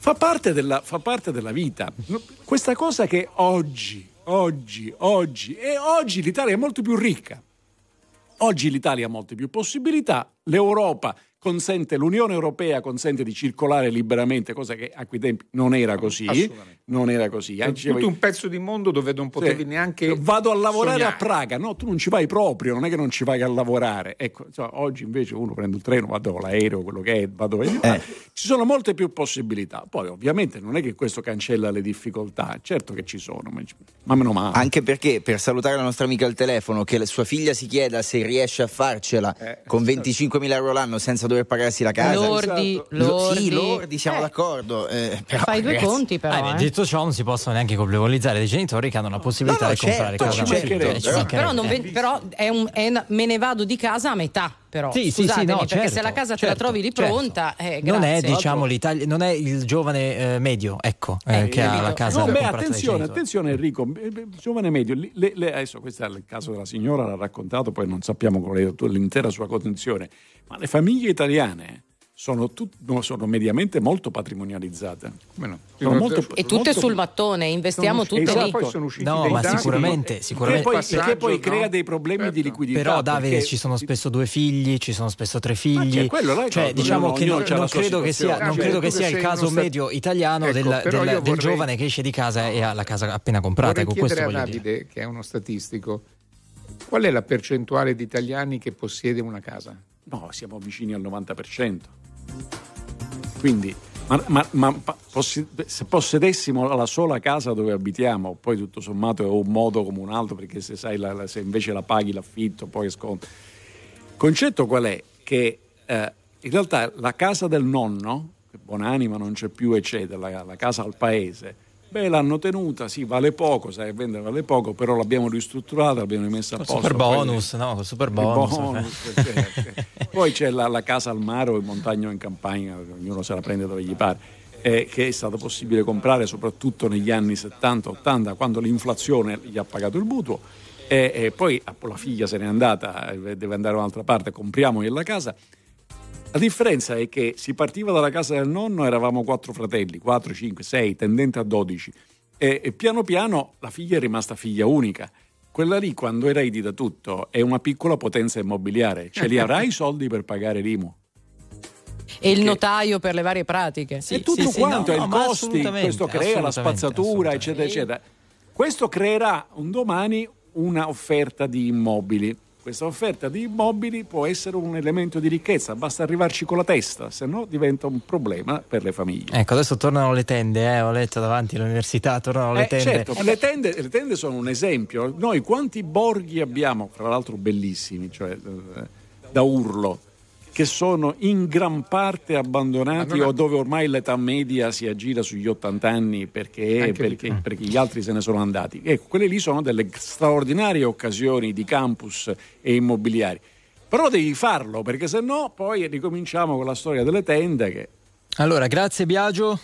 Fa parte della, fa parte della vita questa cosa che oggi oggi, oggi e oggi l'Italia è molto più ricca. Oggi l'Italia ha molte più possibilità, l'Europa consente, l'Unione Europea consente di circolare liberamente, cosa che a quei tempi non era così. Non era così. C'è tutto avevi... un pezzo di mondo dove non potevi sì. neanche Vado a lavorare sognare. A Praga, no, tu non ci vai proprio, non è che non ci vai a lavorare. Ecco, cioè, oggi invece uno prende il treno, vado con l'aereo, quello che è, vado eh. a... Ci sono molte più possibilità. Poi ovviamente non è che questo cancella le difficoltà, certo che ci sono, ma meno male. Anche perché, per salutare la nostra amica al telefono, che la sua figlia si chieda se riesce a farcela eh, con venticinquemila euro l'anno senza dover pagarsi la casa. Lordi, esatto. lordi. Sì, lordi, siamo eh. d'accordo. Eh, però, Fai ragazzi, due conti però. Ah, eh. Detto ciò, non si possono neanche colpevolizzare dei genitori che hanno la possibilità no, no, di certo, comprare casa. Certo. Sì, però, non ve- però è un, è un, me ne vado di casa a metà. Però sì, scusatemi, sì, sì, no, perché certo, se la casa certo, te la trovi lì pronta certo. eh, non è diciamo l'Italia, non è il giovane eh, medio, ecco eh, eh, che ha la casa no, beh, attenzione, attenzione Enrico, giovane medio le, le, le, adesso questo è il caso della signora, l'ha raccontato, poi non sappiamo qual è l'intera sua condizione, ma le famiglie italiane sono, tut, no, sono mediamente molto patrimonializzate. Come no? Sono molto, e tutte molto, sul mattone, investiamo tutte esatto, lì. Poi sono usciti no, dei ma dati, sicuramente, sicuramente. Che poi, che poi no? crea dei problemi certo. di liquidità. Però Davide, perché... ci sono spesso due figli, ci sono spesso tre figli. Quello, dai, cioè, diciamo no, che non, non credo che sia, non cioè, credo che sia il caso stai... medio italiano ecco, del, del, vorrei... del giovane che esce di casa e ha la casa appena comprata. Vorrei chiedere a Davide, che è uno statistico, qual è la percentuale di italiani che possiede una casa? No, siamo vicini al novanta per cento. Quindi, ma, ma, ma possi- se possedessimo la sola casa dove abitiamo, poi tutto sommato è un modo come un altro, perché se sai la, la, se invece la paghi l'affitto, poi sconti. Il concetto qual è? Che eh, in realtà la casa del nonno, che buon'anima non c'è più eccetera, la, la casa al paese, beh, l'hanno tenuta, sì, vale poco, sai, vendere vale poco, però l'abbiamo ristrutturata, l'abbiamo rimessa a posto. Super bonus, no? Con super bonus. bonus eh. Poi c'è la, la casa al mare o in montagna o in campagna, ognuno se la prende dove gli pare, eh, che è stato possibile comprare soprattutto negli anni settanta ottanta, quando l'inflazione gli ha pagato il mutuo. E, e poi la figlia se n'è andata, deve andare da un'altra parte, compriamogli la casa. La differenza è che si partiva dalla casa del nonno, eravamo quattro fratelli, quattro, cinque, sei, tendente a dodici. e, e piano piano la figlia è rimasta figlia unica. Quella lì, quando eredita tutto, è una piccola potenza immobiliare. Ce li avrà i soldi per pagare l'I M U? E il notaio per le varie pratiche. Sì, e tutto sì, quanto, sì, no, i no, costi, questo crea la spazzatura, eccetera, eccetera. Questo creerà un domani una offerta di immobili. Questa offerta di immobili può essere un elemento di ricchezza, basta arrivarci con la testa, se no diventa un problema per le famiglie. Ecco, adesso tornano le tende, eh? Ho letto davanti all'università, tornano le eh, tende. Certo, eh, le tende, le tende sono un esempio. Noi quanti borghi abbiamo, fra l'altro bellissimi, cioè da urlo, che sono in gran parte abbandonati allora, o dove ormai l'età media si aggira sugli ottanta anni perché, perché, perché gli altri se ne sono andati. Ecco, quelle lì sono delle straordinarie occasioni di campus e immobiliari. Però devi farlo, perché sennò poi ricominciamo con la storia delle tende. Che... Allora, grazie Biagio.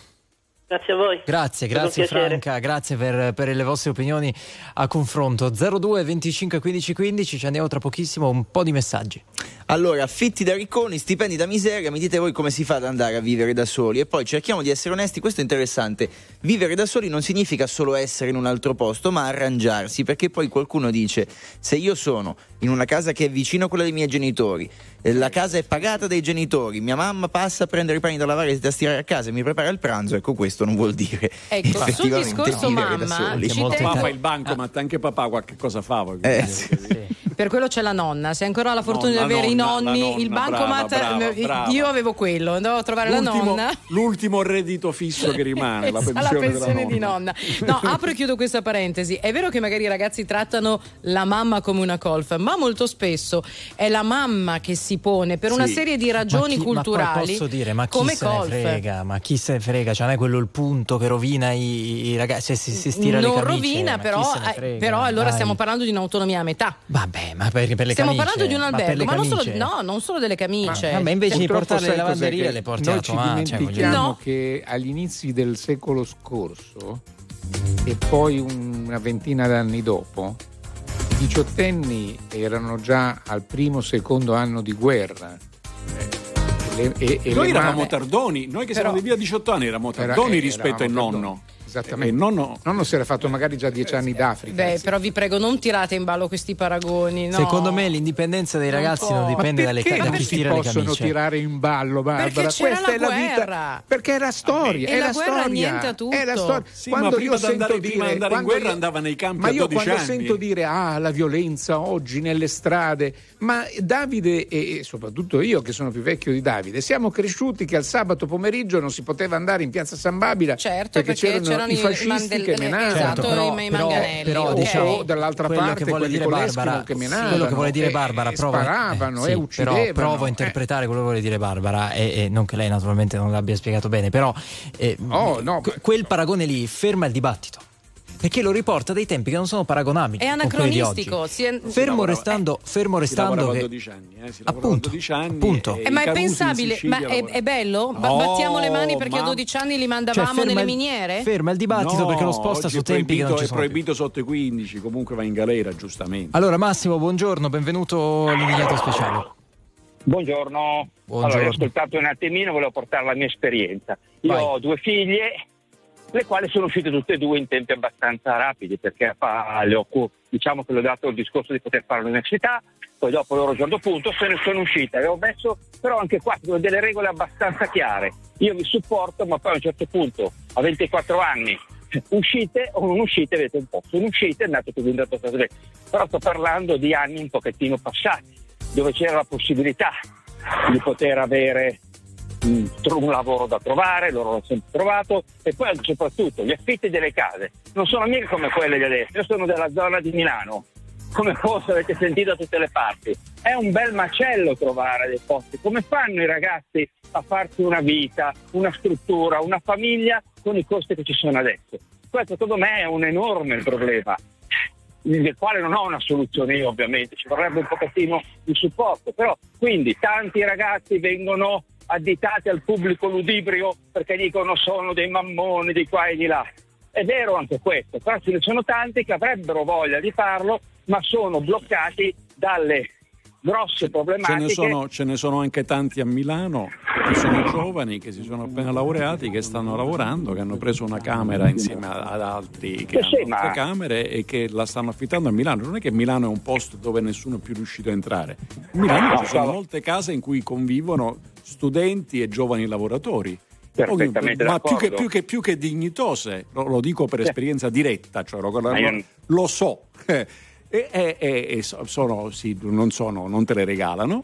Grazie a voi. Grazie, grazie Franca, grazie per, per le vostre opinioni a confronto. zero due venticinque quindici quindici, ci andiamo tra pochissimo, un po' di messaggi. Allora, affitti da ricconi, stipendi da miseria, mi dite voi come si fa ad andare a vivere da soli. E poi cerchiamo di essere onesti, questo è interessante. Vivere da soli non significa solo essere in un altro posto, ma arrangiarsi, perché poi qualcuno dice: se io sono in una casa che è vicino a quella dei miei genitori, la casa è pagata dai genitori, mia mamma passa a prendere i panni da lavare e da stirare a casa e mi prepara il pranzo, ecco questo non vuol dire, ecco, sul discorso mamma ci molto tengo... Papà il bancomat, ah. anche papà qualche cosa fa, eh, sì. Per quello c'è la nonna, se ancora ho la fortuna nonna, di avere nonna, i nonni nonna, il bancomat, brava, brava, io avevo quello, andavo a trovare l'ultimo, la nonna, l'ultimo reddito fisso che rimane la pensione, la pensione della nonna. Di nonna. No, apro e chiudo questa parentesi, è vero che magari i ragazzi trattano la mamma come una colf, ma molto spesso è la mamma che si pone per una sì. serie di ragioni ma chi, culturali, ma posso dire, ma chi come se colf. ne frega, ma chi se ne frega, cioè non è quello il punto che rovina i, i ragazzi, cioè, si, si stira non le camicie, rovina, però, frega, però allora dai. Stiamo parlando di un'autonomia a metà, vabbè, ma per, per le stiamo camicie, parlando di un albergo, ma, ma non solo, no, non solo delle camicie, ma, ma invece di portarle in lavanderia le porti alla tua, cioè, dimentichiamo no. che agli inizi del secolo scorso e poi una ventina d'anni dopo i diciottenni erano già al primo secondo anno di guerra. Le, e, e noi eravamo mame. tardoni, noi che però, siamo di via diciotto anni eravamo tardoni era, rispetto eravamo al nonno. Tardoni. Esattamente. Eh, nonno, nonno si era fatto magari già dieci anni d'Africa. Beh, però vi prego, non tirate in ballo questi paragoni. No. Secondo me l'indipendenza dei ragazzi non, non dipende dalle camicie. Ma perché si possono tirare in ballo, Barbara? Questa è la vita. Perché è la storia. È la storia. È la storia. Quando io sento dire andare in guerra andava nei campi. Ma io quando sento dire ah, la violenza oggi nelle strade. Ma Davide e soprattutto io che sono più vecchio di Davide, siamo cresciuti che al sabato pomeriggio non si poteva andare in piazza San Babila. Certo, perché c'erano i fascisti mandel- che menavano, esatto, però, i però, però okay. diciamo, dall'altra parte che vuole dire Barbara, che menavano, quello che vuole dire Barbara, e, provo, sparavano, eh, e sì, però provo a interpretare eh. quello che vuole dire Barbara e, e non che lei naturalmente non l'abbia spiegato bene, però eh, oh, no, beh, quel no. paragone lì ferma il dibattito, perché lo riporta dei tempi che non sono paragonabili, è anacronistico, si è... fermo si restando eh. fermo restando che dodici anni, eh, si appunto, dodici anni appunto. E, e ma è pensabile, ma è, è bello no, battiamo le mani perché ma... a dodici anni li mandavamo cioè, nelle il, miniere, ferma il dibattito no, perché lo sposta su tempi che non ci sono, è proibito più. Sotto i quindici comunque va in galera, giustamente. Allora Massimo, buongiorno, benvenuto all'Indignato speciale. Buongiorno. Buongiorno, allora ho ascoltato un attimino, volevo portare la mia esperienza. Io Vai. ho due figlie, le quali sono uscite tutte e due in tempi abbastanza rapidi, perché diciamo che le ho dato il discorso di poter fare l'università, poi dopo loro giorno punto se ne sono uscite. Avevo messo però anche qua delle regole abbastanza chiare, io vi supporto, ma poi a un certo punto a ventiquattro anni uscite o non uscite, vedete un po', sono uscite, è nato così un dato caso. Però sto parlando di anni un pochettino passati, dove c'era la possibilità di poter avere un lavoro da trovare, loro l'hanno sempre trovato, e poi soprattutto gli affitti delle case non sono mica come quelle di adesso. Io sono della zona di Milano, come forse avete sentito da tutte le parti, è un bel macello trovare dei posti. Come fanno i ragazzi a farsi una vita, una struttura, una famiglia con i costi che ci sono adesso? Questo secondo me è un enorme problema del quale non ho una soluzione io, ovviamente ci vorrebbe un pochettino di supporto, però quindi tanti ragazzi vengono additati al pubblico ludibrio perché dicono sono dei mammoni di qua e di là. È vero anche questo, però ce ne sono tanti che avrebbero voglia di farlo ma sono bloccati dalle grosse problematiche. Ce ne sono, ce ne sono anche tanti a Milano, che sono giovani, che si sono appena laureati, che stanno lavorando, che hanno preso una camera insieme ad altri che eh sì, hanno ma... altre camere e che la stanno affittando a Milano. Non è che Milano è un posto dove nessuno è più riuscito a entrare. A Milano no, ci sono no. molte case in cui convivono studenti e giovani lavoratori. Perfettamente, ma più che, più, che, più che dignitose, lo, lo dico per esperienza diretta, cioè lo, lo, lo so. e, e, e sono, sì, non sono, non te le regalano,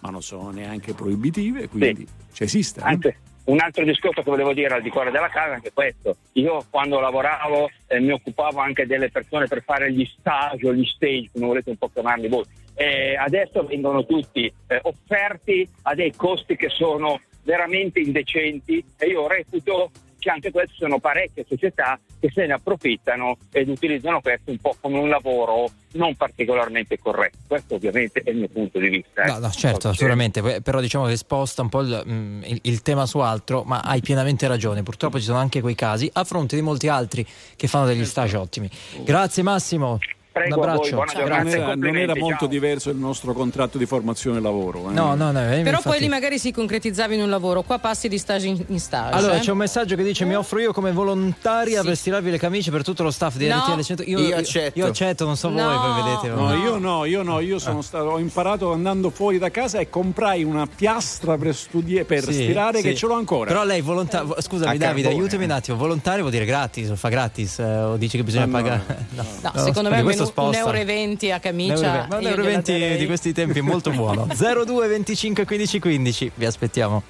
ma non sono neanche proibitive, quindi sì. ci esiste. Anzi, eh? un altro discorso che volevo dire al di fuori della casa, anche questo. Io quando lavoravo eh, mi occupavo anche delle persone per fare gli stage o gli stage, come volete un po' chiamarli voi. E adesso vengono tutti eh, offerti a dei costi che sono veramente indecenti, e io reputo che anche queste sono parecchie società che se ne approfittano ed utilizzano questo un po' come un lavoro non particolarmente corretto. Questo ovviamente è il mio punto di vista. Eh. No, no, certo, sicuramente, però diciamo che sposta un po' il, il, il tema su altro, ma hai pienamente ragione, purtroppo ci sono anche quei casi, a fronte di molti altri che fanno degli stage ottimi. Grazie Massimo. Prego, un abbraccio. Voi, grazie. Non era, non era molto ciao. diverso il nostro contratto di formazione lavoro. Eh. No, no, no. Eh, Però infatti... poi lì magari si concretizzava in un lavoro, qua passi di stage in, in stage. Allora eh? c'è un messaggio che dice: mi offro io come volontaria sì. per stirarvi le camicie per tutto lo staff di no. R T L cento. Io, io accetto. Io accetto, non so no. voi, poi vedete. No, no, io no, io no, io sono ah. stato, ho imparato andando fuori da casa e comprai una piastra per studiare, per sì, stirare sì. che ce l'ho ancora. Però lei volontaria, eh. scusami Davide, aiutami un attimo, volontario vuol dire gratis, lo fa gratis, eh, o dice che bisogna pagare. No, secondo me questo un euro e venti a camicia, un euro e venti di questi tempi è molto buono. zero due venticinque quindici quindici, vi aspettiamo.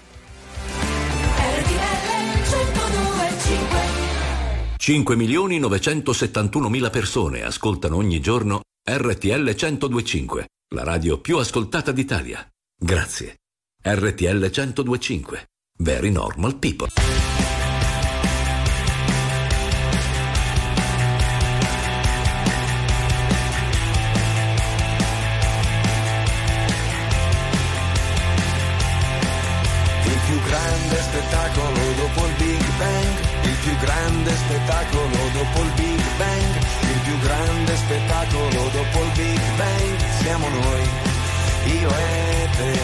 cinque milioni novecentosettantunomila persone ascoltano ogni giorno R T L cento due e cinque, la radio più ascoltata d'Italia. Grazie. R T L cento due e cinque, Very Normal People. Dopo il Big Bang, il più grande spettacolo dopo il Big Bang, il più grande spettacolo dopo il Big Bang, siamo noi, io e te.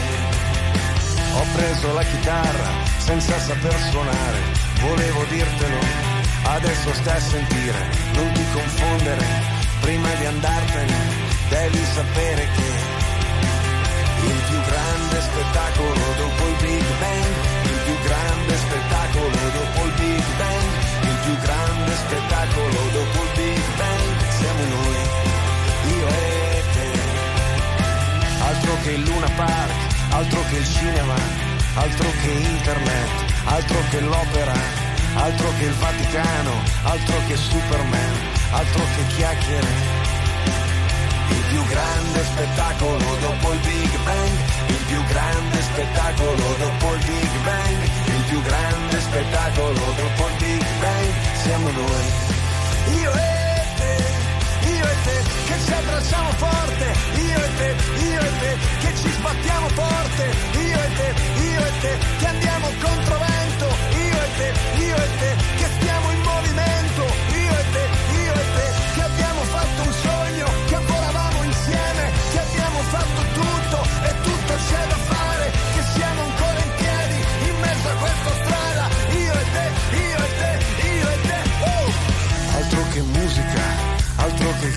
Ho preso la chitarra senza saper suonare, volevo dirtelo, adesso stai a sentire, non ti confondere, prima di andartene devi sapere che il più grande spettacolo dopo il Big Bang, il più grande spettacolo dopo il Big Bang, il più grande spettacolo dopo il Big Bang, siamo noi, io e te. Altro che il Luna Park, altro che il cinema, altro che internet, altro che l'opera, altro che il Vaticano, altro che Superman, altro che chiacchiere. Il più grande spettacolo dopo il Big Bang, il più grande spettacolo dopo il Big Bang, il più grande spettacolo dopo il Big Bang, siamo noi, io e te, io e te, che ci abbracciamo forte, io e te, io e te, che ci sbattiamo forte, io e te, io e te, che andiamo contro vento, io e te, io e te, che stiamo in movimento, io e te, io e te, che abbiamo fatto un sogno, che che abbiamo fatto tutto e tutto c'è da fare, che siamo ancora in piedi in mezzo a questa strada, io e te, io e te, io e te, oh! Altro che musica, altro che il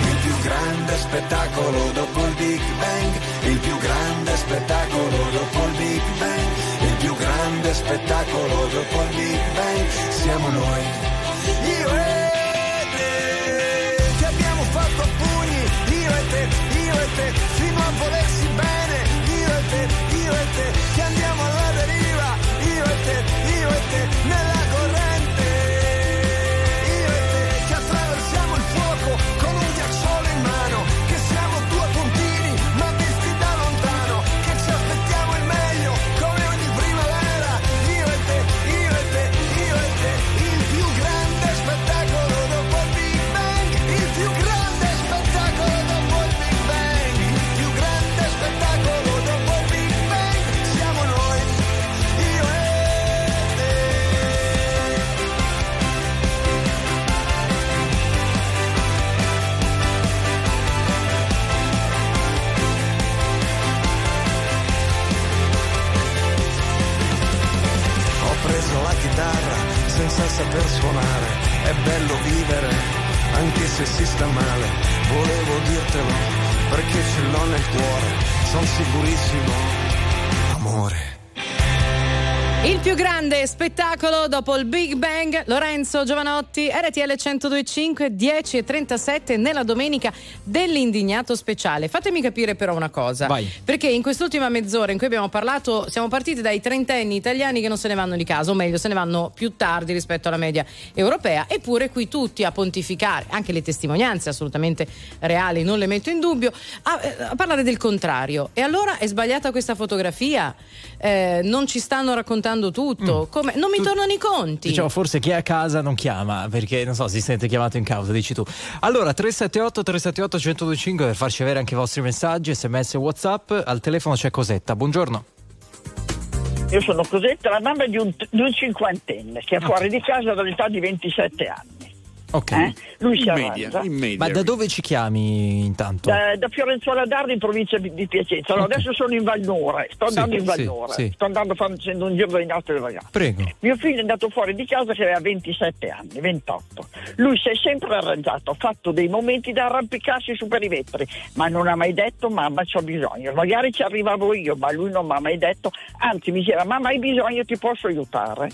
Il più grande spettacolo dopo il Big Bang, il più grande spettacolo dopo il Big Bang, il più grande spettacolo dopo il Big Bang, siamo noi, io e te, che abbiamo fatto a pugni, io e te, io e te, fino a volersi bene, io e te, io e te, che andiamo alla deriva, io e te, io e te, nella corrente, io e te, che attraversiamo il fuoco con un ghiacciolo in mano, che siamo due puntini ma visti da lontano, che ci aspettiamo il meglio come ogni primavera, io e te, io e te, io e chitarra senza saper suonare, è bello vivere anche se si sta male, volevo dirtelo perché ce l'ho nel cuore, son sicurissimo, amore. Il più grande spettacolo dopo il Big Bang, Lorenzo Giovanotti, R T L centodue e cinque, dieci e trentasette nella domenica dell'Indignato speciale. Fatemi capire però una cosa. Vai. Perché in quest'ultima mezz'ora in cui abbiamo parlato siamo partiti dai trentenni italiani che non se ne vanno di casa, o meglio se ne vanno più tardi rispetto alla media europea, eppure qui tutti a pontificare, anche le testimonianze assolutamente reali, non le metto in dubbio, a, a parlare del contrario. E allora è sbagliata questa fotografia? Eh, non ci stanno raccontando tutto, mm. come non mi tu, tornano i conti. Diciamo, forse chi è a casa non chiama perché non so, si sente chiamato in causa, dici tu. Allora tre sette otto tre sette otto uno due cinque per farci avere anche i vostri messaggi, sms e whatsapp. Al telefono c'è Cosetta, buongiorno. Io sono Cosetta, la mamma di un, di un cinquantenne che è fuori di casa dall'età di ventisette anni. Ok, eh? Lui si arrangia. Ma da dove ci chiami intanto? Da, da Fiorenzuola d'Ardi, in provincia di Piacenza. Allora, okay. Adesso sono in Val Nure, sto sì, andando in Val Nure, sì, sì. sto andando facendo un giro in alto del Valnure. Prego. Mio figlio è andato fuori di casa che aveva ventisette anni, ventotto. Lui si è sempre arrangiato, ha fatto dei momenti da arrampicarsi su per i vetri, ma non ha mai detto mamma c'ho bisogno. Magari ci arrivavo io, ma lui non mi ha mai detto, anzi mi diceva mamma hai bisogno, ti posso aiutare.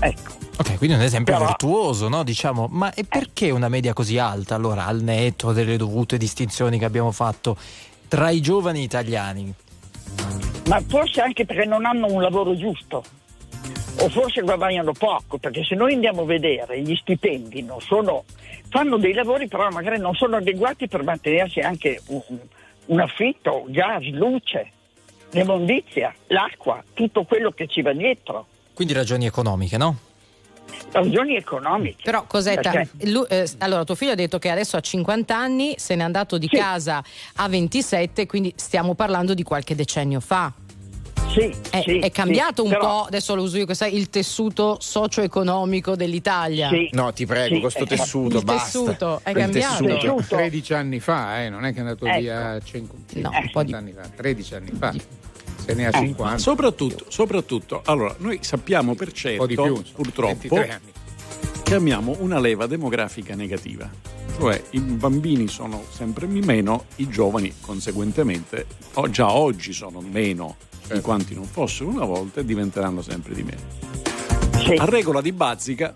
Ecco. Ok, quindi un esempio però virtuoso, no? Diciamo, ma e perché una media così alta? Allora, al netto delle dovute distinzioni che abbiamo fatto tra i giovani italiani. Ma forse anche perché non hanno un lavoro giusto, o forse guadagnano poco, perché se noi andiamo a vedere gli stipendi non sono, fanno dei lavori però magari non sono adeguati per mantenersi anche un, un affitto, gas, luce, l'immondizia, l'acqua, tutto quello che ci va dietro. Quindi ragioni economiche, no? Ragioni economiche. Però Cosetta, lui, eh, allora tuo figlio ha detto che adesso ha cinquanta anni, se n'è andato di sì. casa a ventisette, quindi stiamo parlando di qualche decennio fa. Sì, è, sì, è cambiato sì, un però... po', adesso lo uso io, questo è il tessuto socio-economico dell'Italia. Sì, no, ti prego, sì, questo tessuto, il basta. Tessuto è il cambiato. Tessuto. tredici anni fa, eh, non è che è andato ecco. via cinquanta, no, eh, un po' di... anni fa, tredici anni fa. Se ne ha cinquanta. Eh, soprattutto, soprattutto, allora, noi sappiamo per certo, di più, purtroppo, anni. che abbiamo una leva demografica negativa. Cioè, i bambini sono sempre meno, i giovani, conseguentemente, o già oggi sono meno certo. di quanti non fossero una volta e diventeranno sempre di meno. Sì. A regola di Bazzica,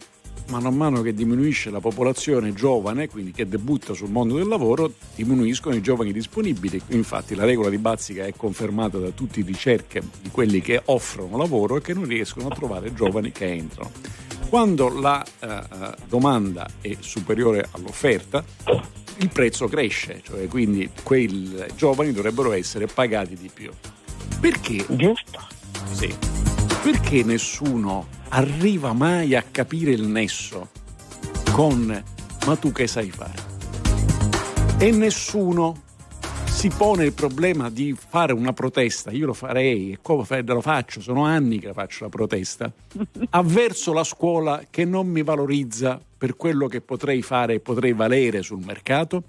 mano a mano che diminuisce la popolazione giovane, quindi che debutta sul mondo del lavoro, diminuiscono i giovani disponibili. Infatti la regola di Bazzica è confermata da tutte le ricerche di quelli che offrono lavoro e che non riescono a trovare giovani che entrano. Quando la eh, domanda è superiore all'offerta, il prezzo cresce, cioè quindi quei giovani dovrebbero essere pagati di più. Perché? Giusto. Sì. Perché nessuno arriva mai a capire il nesso con ma tu che sai fare? E nessuno si pone il problema di fare una protesta, io lo farei, e come lo faccio, sono anni che faccio la protesta, avverso la scuola che non mi valorizza per quello che potrei fare e potrei valere sul mercato,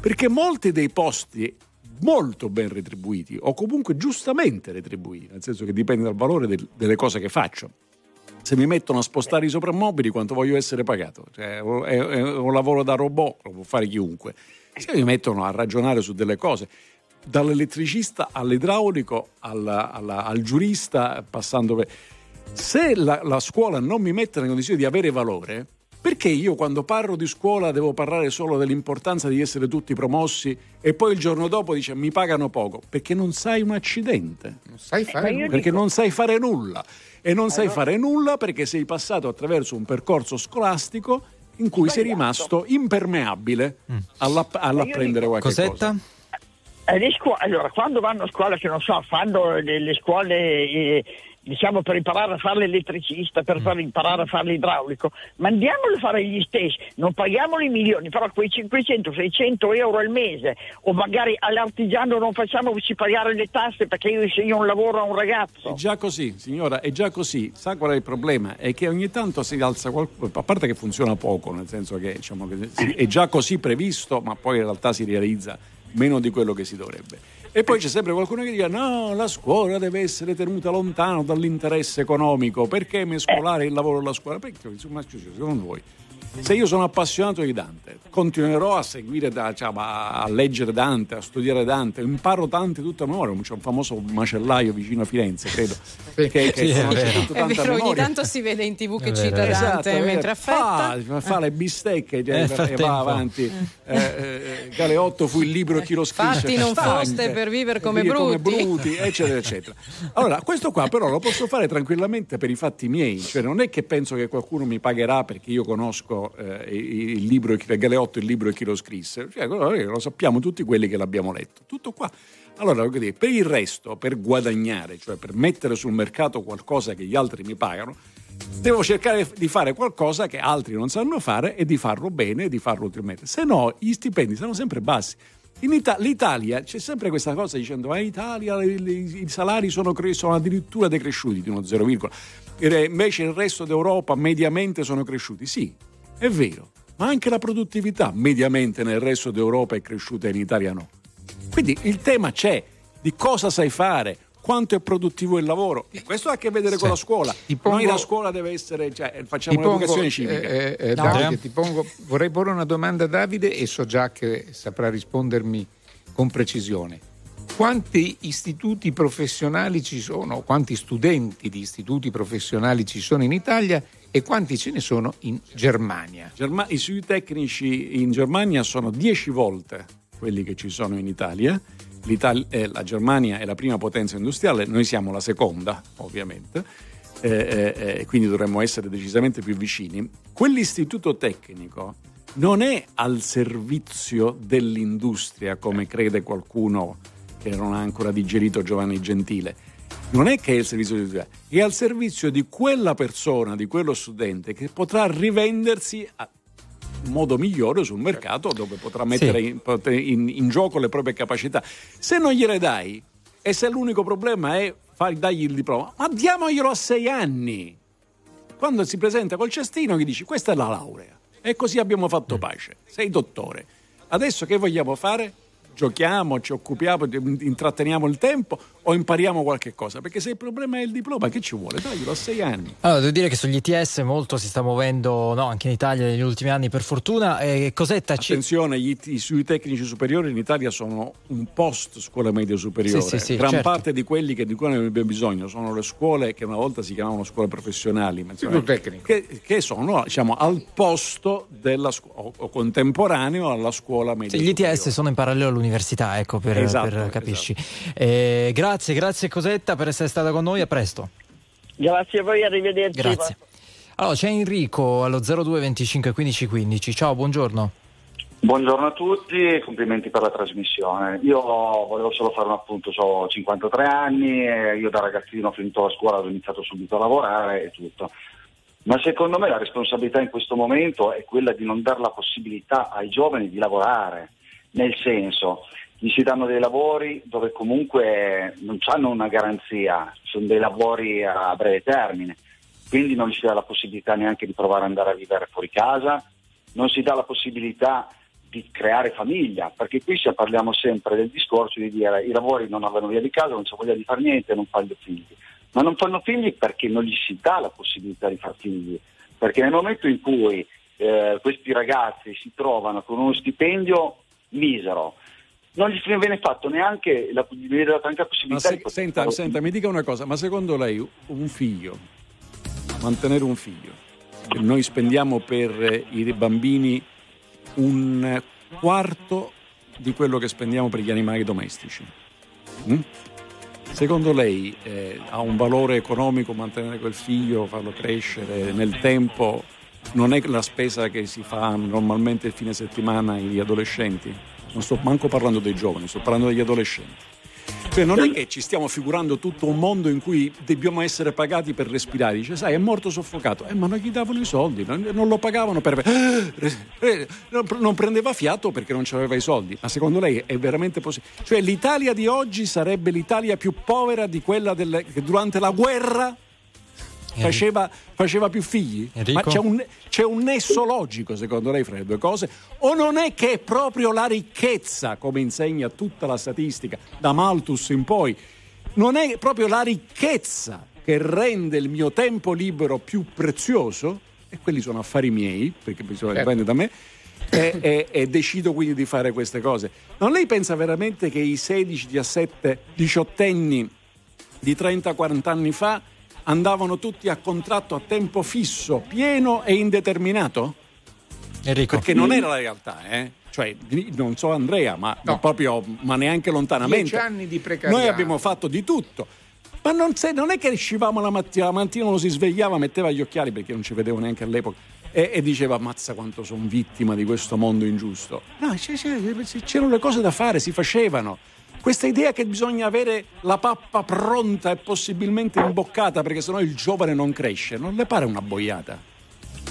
perché molti dei posti molto ben retribuiti o comunque giustamente retribuiti, nel senso che dipende dal valore del, delle cose che faccio. Se mi mettono a spostare i soprammobili, quanto voglio essere pagato? Cioè, è un lavoro da robot, lo può fare chiunque. Se mi mettono a ragionare su delle cose, dall'elettricista all'idraulico, alla, alla, al giurista, passando per... Se la, la scuola non mi mette nella condizione di avere valore, perché io quando parlo di scuola devo parlare solo dell'importanza di essere tutti promossi e poi il giorno dopo dice mi pagano poco? Perché non sai un accidente. Non sai fare eh, nulla. Perché dico... non sai fare nulla. E non allora... sai fare nulla perché sei passato attraverso un percorso scolastico in cui sei rimasto impermeabile mm. all'app- all'apprendere qualche Cosetta? cosa. Eh, le scu- allora, quando vanno a scuola, che non so, fanno le, le scuole... Eh... diciamo per imparare a fare l'elettricista, per far imparare a fare l'idraulico, mandiamolo a fare gli stessi, non paghiamoli milioni, però quei cinquecento seicento euro al mese, o magari all'artigiano non facciamoci pagare le tasse perché io insegno un lavoro a un ragazzo. È già così, signora, è già così. Sa qual è il problema? È che ogni tanto si alza qualcuno, a parte che funziona poco, nel senso che diciamo che è già così previsto, ma poi in realtà si realizza meno di quello che si dovrebbe. E poi c'è sempre qualcuno che dica no, la scuola deve essere tenuta lontano dall'interesse economico, perché mescolare il lavoro alla scuola? Perché insomma, secondo voi, se io sono appassionato di Dante, continuerò a seguire, diciamo, a leggere Dante, a studiare Dante, imparo Dante tutta a memoria. C'è un famoso macellaio vicino a Firenze, credo, che, che sì, conosce tutto Dante a memoria. Ogni tanto si vede in tv che è cita vero. Dante, esatto, mentre affetta fa, fa le bistecche e eh, va tempo. avanti eh, eh, Galeotto fu il libro chi lo scrisse, fatti non foste per vivere come bruti. come bruti eccetera eccetera. Allora questo qua però lo posso fare tranquillamente per i fatti miei, cioè non è che penso che qualcuno mi pagherà perché io conosco Eh, il libro Galeotto, il libro e chi lo scrisse, cioè, lo sappiamo tutti quelli che l'abbiamo letto, tutto qua. Allora per il resto, per guadagnare, cioè per mettere sul mercato qualcosa che gli altri mi pagano, devo cercare di fare qualcosa che altri non sanno fare e di farlo bene e di farlo ultimamente, se no gli stipendi sono sempre bassi. In Ita- L'Italia c'è sempre questa cosa dicendo ma in Italia le, le, i salari sono, cre- sono addirittura decresciuti di uno zero virgola, invece il resto d'Europa mediamente sono cresciuti, sì è vero, ma anche la produttività mediamente nel resto d'Europa è cresciuta e in Italia no. Quindi il tema c'è di cosa sai fare, quanto è produttivo il lavoro, e questo ha a che vedere sì. con la scuola. Pongo, Noi la scuola deve essere, cioè, facciamo un'educazione civica. Eh, eh, Davide, no. ti pongo, vorrei porre una domanda a Davide e so già che saprà rispondermi con precisione. Quanti istituti professionali ci sono, quanti studenti di istituti professionali ci sono in Italia e quanti ce ne sono in Germania? Germa- I istituti tecnici in Germania sono dieci volte quelli che ci sono in Italia. L'Italia, eh, la Germania è la prima potenza industriale, noi siamo la seconda ovviamente, eh, eh, quindi dovremmo essere decisamente più vicini. Quell'istituto tecnico non è al servizio dell'industria come crede qualcuno che non ha ancora digerito Giovanni Gentile. Non è che è il servizio di, è al servizio di quella persona, di quello studente che potrà rivendersi a in modo migliore sul mercato, dove potrà mettere sì. in, in, in gioco le proprie capacità. Se non gliele dai, e se l'unico problema è far, dargli il diploma, ma diamoglielo a sei anni. Quando si presenta col cestino gli dici questa è la laurea e così abbiamo fatto pace, sei dottore, adesso che vogliamo fare? Giochiamo, ci occupiamo, intratteniamo il tempo o impariamo qualche cosa? Perché se il problema è il diploma, che ci vuole? Taglielo a sei anni. Allora, devo dire che sugli I T S molto si sta muovendo, no, anche in Italia negli ultimi anni, per fortuna. E Cosetta ci... Attenzione, gli, i, sui tecnici superiori in Italia sono un post scuola media superiore. Sì, sì, sì, Gran certo. parte di quelli che di cui ne abbiamo bisogno sono le scuole che una volta si chiamavano scuole professionali, che, che sono, diciamo, al posto della scuola, o, o contemporaneo alla scuola media sì, superiore. Gli I T S sono in parallelo all'università. Università, ecco, per, esatto, per capisci. Esatto. Eh, grazie, grazie Cosetta per essere stata con noi, a presto. Grazie a voi, arrivederci. Grazie. Allora, c'è Enrico allo zero due venticinque quindici quindici. Ciao, buongiorno. Buongiorno a tutti e complimenti per la trasmissione. Io volevo solo fare un appunto, ho cinquantatré anni, e io da ragazzino ho finito la scuola, ho iniziato subito a lavorare e tutto. Ma secondo me la responsabilità in questo momento è quella di non dare la possibilità ai giovani di lavorare. Nel senso, gli si danno dei lavori dove comunque non hanno una garanzia, sono dei lavori a breve termine, quindi non gli si dà la possibilità neanche di provare ad andare a vivere fuori casa, non si dà la possibilità di creare famiglia, perché qui se parliamo sempre del discorso di dire i lavori non vanno via di casa, non c'è voglia di fare niente, non fanno figli, ma non fanno figli perché non gli si dà la possibilità di far figli, perché nel momento in cui eh, questi ragazzi si trovano con uno stipendio misero, non gli viene fatto neanche la, neanche la possibilità se, di senta, farlo. Senta, mi dica una cosa, ma secondo lei un figlio, mantenere un figlio, noi spendiamo per i bambini un quarto di quello che spendiamo per gli animali domestici, mm? secondo lei eh, ha un valore economico mantenere quel figlio, farlo crescere nel tempo? Non è la spesa che si fa normalmente il fine settimana agli adolescenti? Non sto manco parlando dei giovani, sto parlando degli adolescenti. Cioè non è che ci stiamo figurando tutto un mondo in cui dobbiamo essere pagati per respirare. Dice, sai, è morto soffocato. Eh, ma non gli davano i soldi, non, non lo pagavano per... Eh, non prendeva fiato perché non c'aveva i soldi. Ma secondo lei è veramente possibile? Cioè l'Italia di oggi sarebbe l'Italia più povera di quella del, che durante la guerra faceva, faceva più figli? Enrico? Ma c'è un, c'è un nesso logico, secondo lei, fra le due cose? O non è che è proprio la ricchezza, come insegna tutta la statistica, da Malthus in poi, non è proprio la ricchezza che rende il mio tempo libero più prezioso? E quelli sono affari miei, perché bisogna certo. dipende da me. E, e, e decido quindi di fare queste cose. Non lei pensa veramente che i sedici, diciassette, diciottenni di trenta, quaranta anni fa andavano tutti a contratto a tempo fisso, pieno e indeterminato? Enrico. Perché non era la realtà, eh? Cioè, non so Andrea, ma no. proprio, ma neanche lontanamente. Dieci anni di precarietà. Noi abbiamo fatto di tutto. Ma non, se, non è che uscivamo la mattina, la mattina uno si svegliava, metteva gli occhiali perché non ci vedevo neanche all'epoca. E, e diceva ammazza quanto sono vittima di questo mondo ingiusto. No, c- c- c'erano le cose da fare, si facevano. Questa idea che bisogna avere la pappa pronta e possibilmente imboccata perché sennò il giovane non cresce, non le pare una boiata?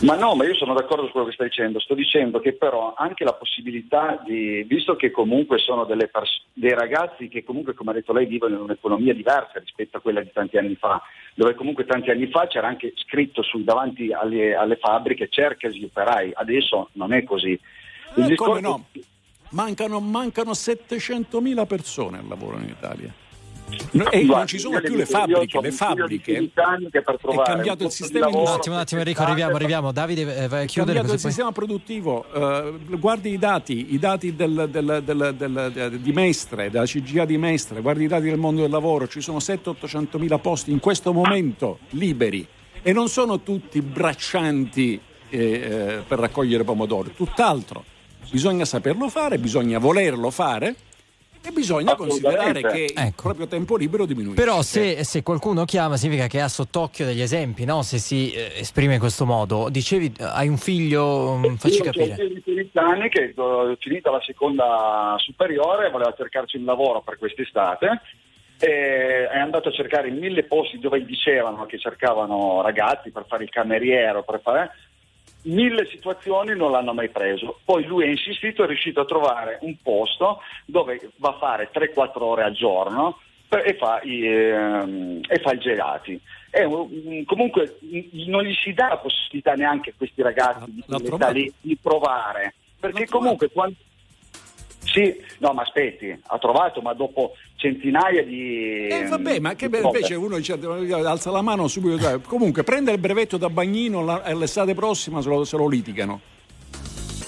Ma no, ma io sono d'accordo su quello che stai dicendo. Sto dicendo che però anche la possibilità di, visto che comunque sono delle pers- dei ragazzi che comunque, come ha detto lei, vivono in un'economia diversa rispetto a quella di tanti anni fa, dove comunque tanti anni fa c'era anche scritto su, davanti alle, alle fabbriche, cercasi operai. Adesso non è così. Il eh, discorso... come no? Mancano, mancano settecentomila persone al lavoro in Italia. No, e guarda, non ci sono più le fabbriche, le fabbriche. È cambiato il sistema di lavoro. Un attimo, un attimo Enrico, arriviamo, arriviamo. Davide, eh, vai a chiudere. È cambiato il poi... sistema produttivo. Eh, guardi i dati, i dati del, del, del, del, del, di Mestre, della C G I A di Mestre, guardi i dati del mondo del lavoro, ci sono settecento-ottocentomila posti in questo momento liberi e non sono tutti braccianti eh, eh, per raccogliere pomodori, tutt'altro. Bisogna saperlo fare, bisogna volerlo fare. E bisogna considerare che ecco. il proprio tempo libero diminuisce. Però se, se qualcuno chiama significa che ha sott'occhio degli esempi, no? Se si eh, esprime in questo modo. Dicevi, hai un figlio, eh, facci io capire. Ho un figlio di anni che finita la seconda superiore voleva cercarci un lavoro per quest'estate. E è andato a cercare in mille posti dove gli dicevano che cercavano ragazzi per fare il cameriere, per fare... mille situazioni, non l'hanno mai preso. Poi lui ha insistito, è riuscito a trovare un posto dove va a fare tre quattro ore al giorno e fa i, ehm, e fa i gelati. È un, comunque non gli si dà la possibilità neanche a questi ragazzi di, lì, di provare, perché comunque quando... Sì, no, ma aspetti, ha trovato, ma dopo centinaia di... Eh, vabbè, ma che invece uno dice, alza la mano subito. Comunque, prende il brevetto da bagnino la, l'estate prossima se lo, se lo litigano.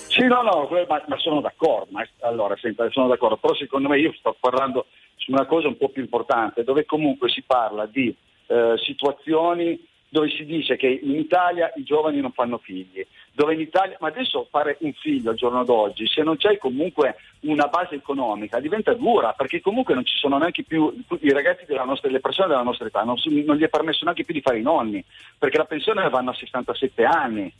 Sì, no, no, ma, ma sono d'accordo. Ma, allora, senta, sono d'accordo. Però secondo me io sto parlando su una cosa un po' più importante, dove comunque si parla di eh, situazioni... dove si dice che in Italia i giovani non fanno figli, dove in Italia, ma adesso fare un figlio al giorno d'oggi, se non c'è comunque una base economica, diventa dura, perché comunque non ci sono neanche più i ragazzi della nostra, le persone della nostra età, non, non gli è permesso neanche più di fare i nonni, perché la pensione vanno a sessantasette anni.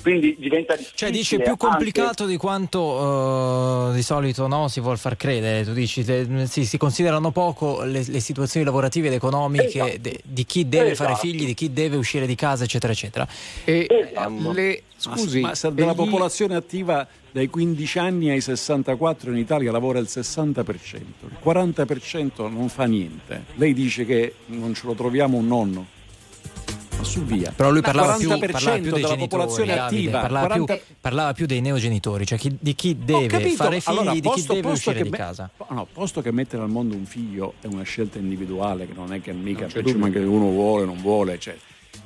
Quindi diventa difficile. Cioè dice più complicato anche... di quanto uh, di solito no si vuol far credere. Tu dici te, si, si considerano poco le, le situazioni lavorative ed economiche, esatto. de, di chi deve esatto. fare figli, di chi deve uscire di casa, eccetera eccetera. E esatto. le, scusi, ma, ma della gli... popolazione attiva dai quindici anni ai sessantaquattro in Italia lavora il sessanta per cento, il quaranta per cento non fa niente. Lei dice che non ce lo troviamo un nonno. Via. Però lui parlava più, parlava più dei genitori, Davide, parlava, quaranta... più, parlava più dei neogenitori, cioè chi, di chi deve fare figli, allora, posto, di chi deve uscire di me... casa. No, posto che mettere al mondo un figlio è una scelta individuale, che non è che mica c'è cioè, che uno vuole, non vuole, cioè.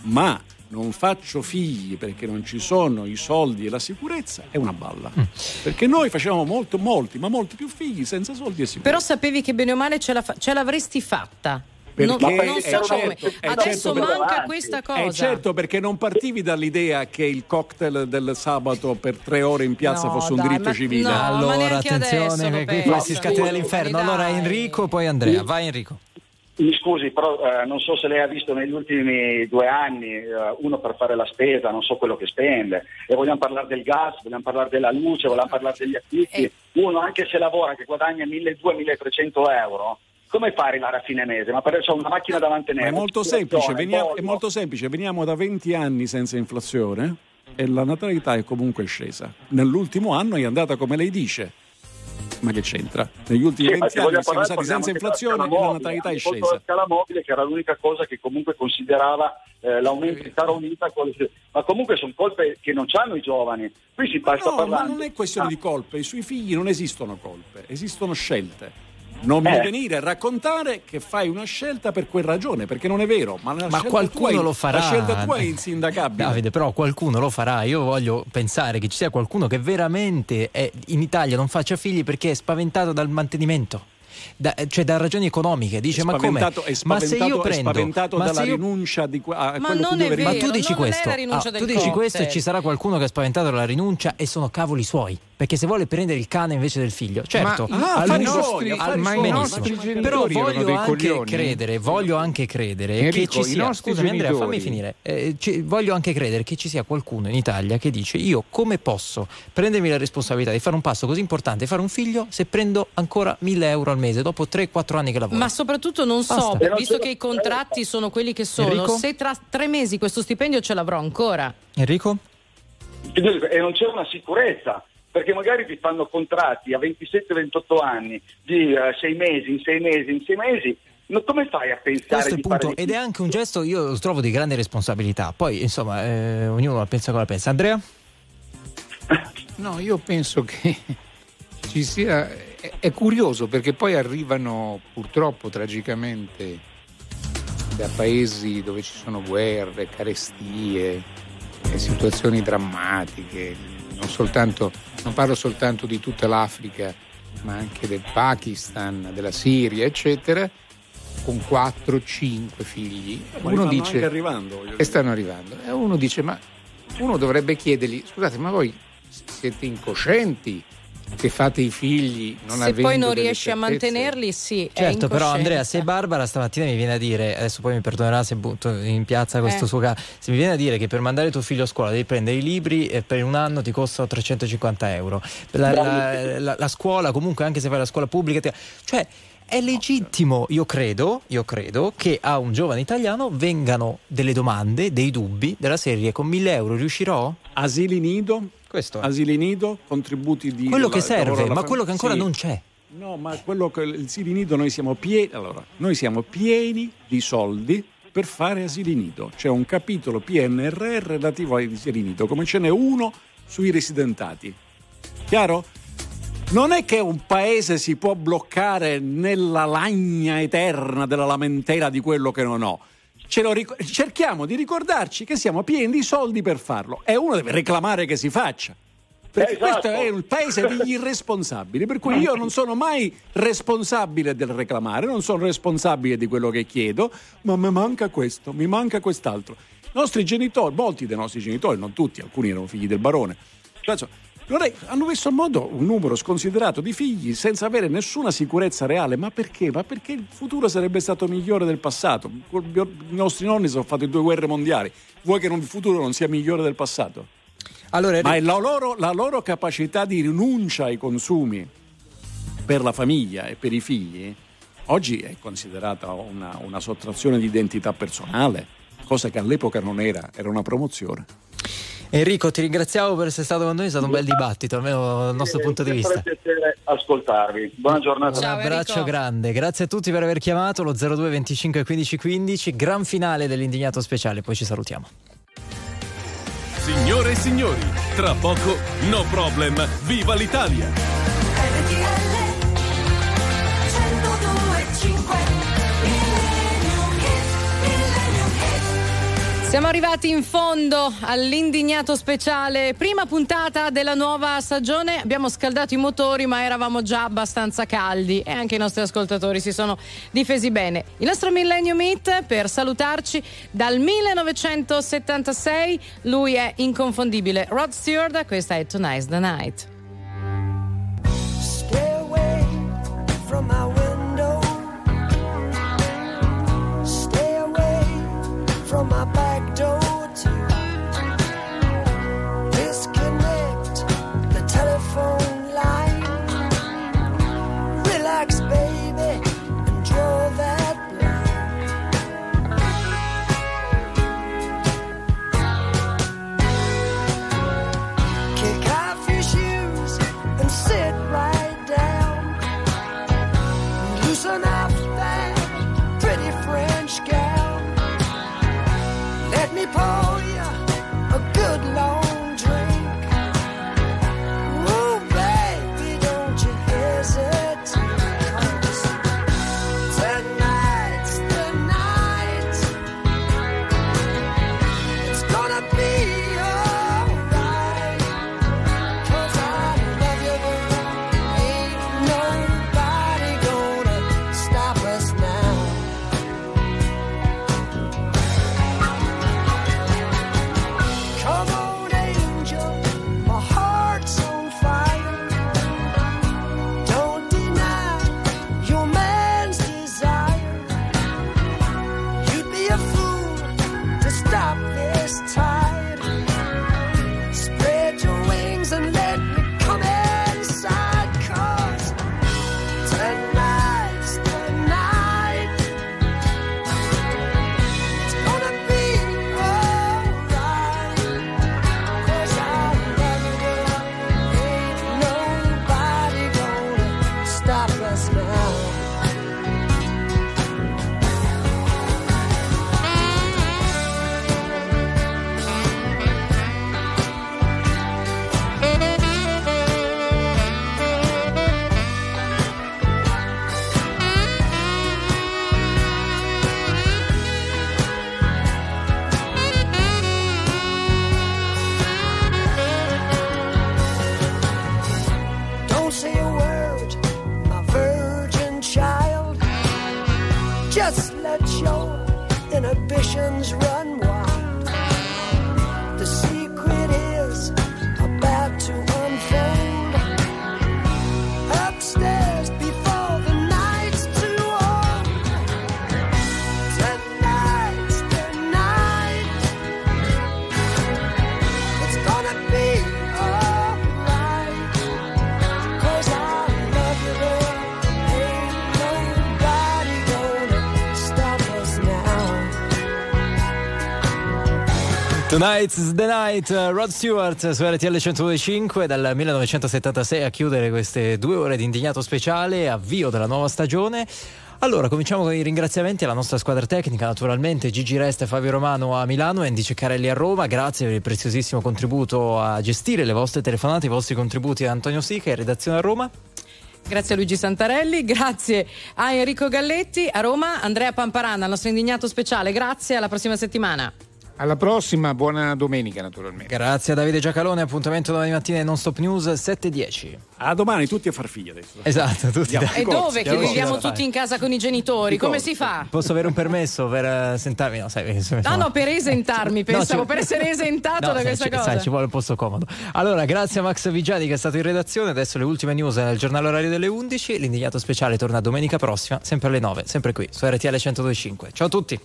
Ma non faccio figli perché non ci sono i soldi e la sicurezza, è una balla. Mm. Perché noi facevamo molto, molti, ma molti più figli senza soldi e sicurezza. Però sapevi che bene o male ce, la fa- ce l'avresti fatta. Non, non so come certo, adesso certo manca davanti. Questa cosa è certo perché non partivi dall'idea che il cocktail del sabato per tre ore in piazza no, fosse un dai, diritto ma, civile no, allora attenzione che qui no, si scatena l'inferno. Allora Enrico poi Andrea, vai Enrico. Mi scusi però eh, non so se lei ha visto negli ultimi due anni eh, uno per fare la spesa non so quello che spende e vogliamo parlare del gas, vogliamo parlare della luce, vogliamo parlare degli affitti eh. Uno anche se lavora che guadagna milleduecento-milletrecento euro come fare la raffine mese? Ma per c'è una macchina da mantenere. Ma è molto semplice, veniamo, è molto semplice, veniamo da venti anni senza inflazione e la natalità è comunque scesa. Nell'ultimo anno è andata come lei dice. ma che c'entra? Negli ultimi sì, venti anni siamo stati senza inflazione e la natalità è scesa. La scala mobile, che era l'unica cosa che comunque considerava eh, l'aumento di Tara Unita, con... ma comunque sono colpe che non c'hanno i giovani. Qui si passa no, parlando. Ma non è questione ah. di colpe, i suoi figli non esistono colpe, esistono scelte. Non eh. mi venire a raccontare che fai una scelta per quel ragione, perché non è vero. Ma, la ma qualcuno tua, lo farà. La scelta tua è insindacabile. Davide, però qualcuno lo farà. Io voglio pensare che ci sia qualcuno che veramente è in Italia non faccia figli perché è spaventato dal mantenimento. Da, cioè da ragioni economiche dice ma come ma se io prendo è spaventato ma dalla io... rinuncia di a ma quello non che è vero, ma tu dici questo ah, tu dici conte. questo e ci sarà qualcuno che è spaventato dalla rinuncia e sono cavoli suoi perché se vuole prendere il cane invece del figlio, certo, ma, ah, ai nostri, al, ma i nostri genitori però voglio anche coglioni. credere voglio anche credere Enrico, che ci sia scusami genitori. Andrea fammi finire eh, ci, voglio anche credere che ci sia qualcuno in Italia che dice io come posso prendermi la responsabilità di fare un passo così importante, fare un figlio, se prendo ancora mille euro al mese dopo tre quattro anni che lavoro. Ma soprattutto non Basta. so, visto che i contratti sono quelli che sono, Enrico? Se tra tre mesi questo stipendio ce l'avrò ancora. Enrico? E non c'è una sicurezza, perché magari ti fanno contratti a ventisette ventotto anni di uh, sei mesi, in sei mesi, in sei mesi. No, come fai a pensare questo di punto, fare... Ed è anche un gesto, io lo trovo, di grande responsabilità. Poi, insomma, eh, ognuno pensa come la pensa. Andrea? No, io penso che ci sia... È curioso perché poi arrivano purtroppo tragicamente da paesi dove ci sono guerre, carestie, situazioni drammatiche, non soltanto, non parlo soltanto di tutta l'Africa, ma anche del Pakistan, della Siria, eccetera, con quattro cinque figli. Ma uno dice anche arrivando, e stanno arrivando. E uno dice, ma uno dovrebbe chiedergli, scusate, ma voi siete incoscienti? Che fate i figli non se poi non riesci a mantenerli, sì, certo. Però Andrea, se Barbara stamattina mi viene a dire, adesso poi mi perdonerà se butto in piazza questo eh. suo caso, se mi viene a dire che per mandare tuo figlio a scuola devi prendere i libri e per un anno ti costano trecentocinquanta euro la, la, la, la scuola, comunque anche se fai la scuola pubblica ti... cioè è legittimo, io credo, io credo che a un giovane italiano vengano delle domande, dei dubbi della serie: con mille euro riuscirò? Asili nido? Questo è. Asili nido, contributi di... Quello la, che serve, ma fam- quello che ancora sì. non c'è. No, ma quello che il asili nido, noi siamo pieni, allora, noi siamo pieni di soldi per fare asili nido. C'è un capitolo P N R R relativo agli asili nido, come ce n'è uno sui residentati. Chiaro? Non è che un paese si può bloccare nella lagna eterna della lamentela di quello che non ho. Ce lo ric- cerchiamo di ricordarci che siamo pieni di soldi per farlo, e uno deve reclamare che si faccia, perché eh, esatto. questo è il paese degli irresponsabili, per cui io non sono mai responsabile del reclamare, non sono responsabile di quello che chiedo, ma mi manca questo, mi manca quest'altro. I nostri genitori, molti dei nostri genitori, non tutti, alcuni erano figli del barone, allora hanno messo a modo un numero sconsiderato di figli senza avere nessuna sicurezza reale. Ma perché? Ma perché il futuro sarebbe stato migliore del passato? I nostri nonni sono fatti due guerre mondiali. Vuoi che il futuro non sia migliore del passato? Allora, ma è la loro, la loro capacità di rinuncia ai consumi per la famiglia e per i figli oggi è considerata una, una sottrazione di identità personale, cosa che all'epoca non era, era una promozione. Enrico, ti ringraziamo per essere stato con noi, è stato un bel dibattito, almeno dal nostro eh, punto di vista. È un piacere ascoltarvi. Buona giornata. Ciao, un abbraccio Enrico. Grande, grazie a tutti per aver chiamato lo zero due venticinque quindici quindici, gran finale dell'Indignato speciale, poi ci salutiamo. Signore e signori, tra poco No Problem, viva l'Italia! R T L centodue e cinque. Siamo arrivati in fondo all'Indignato speciale, prima puntata della nuova stagione. Abbiamo scaldato i motori, ma eravamo già abbastanza caldi e anche i nostri ascoltatori si sono difesi bene. Il nostro Millennium Meet per salutarci dal millenovecentosettantasei, lui è inconfondibile Rod Stewart, questa è Tonight's the Night. Stay away from my window, stay away from my back. Sit right down. Tonight's the Night, Rod Stewart su R T L centodue e cinque. Dal millenovecentosettantasei a chiudere queste due ore di Indignato speciale, avvio della nuova stagione. Allora, cominciamo con i ringraziamenti alla nostra squadra tecnica, naturalmente Gigi Resta e Fabio Romano a Milano e Andy Ceccarelli a Roma, grazie per il preziosissimo contributo a gestire le vostre telefonate, i vostri contributi a Antonio Sica e redazione a Roma. Grazie a Luigi Santarelli, grazie a Enrico Galletti a Roma, Andrea Pamparana, il nostro Indignato speciale, grazie, alla prossima settimana. Alla prossima, buona domenica naturalmente. Grazie a Davide Giacalone, appuntamento domani mattina in Non Stop News sette e dieci. A domani, tutti a far figlia adesso. Esatto, tutti. Andiamo. E dove Andiamo. che viviamo Andiamo. tutti in casa con i genitori? Come si fa? Posso avere un permesso per sentarmi? No, sai, insomma, no, no, per esentarmi, pensavo, no, per essere esentato no, da questa cosa. Sai, ci vuole un posto comodo. Allora, grazie a Max Vigiani che è stato in redazione. Adesso le ultime news nel giornale orario delle undici. L'Indignato speciale torna domenica prossima, sempre alle nove, sempre qui su R T L centodue e cinque. Ciao a tutti.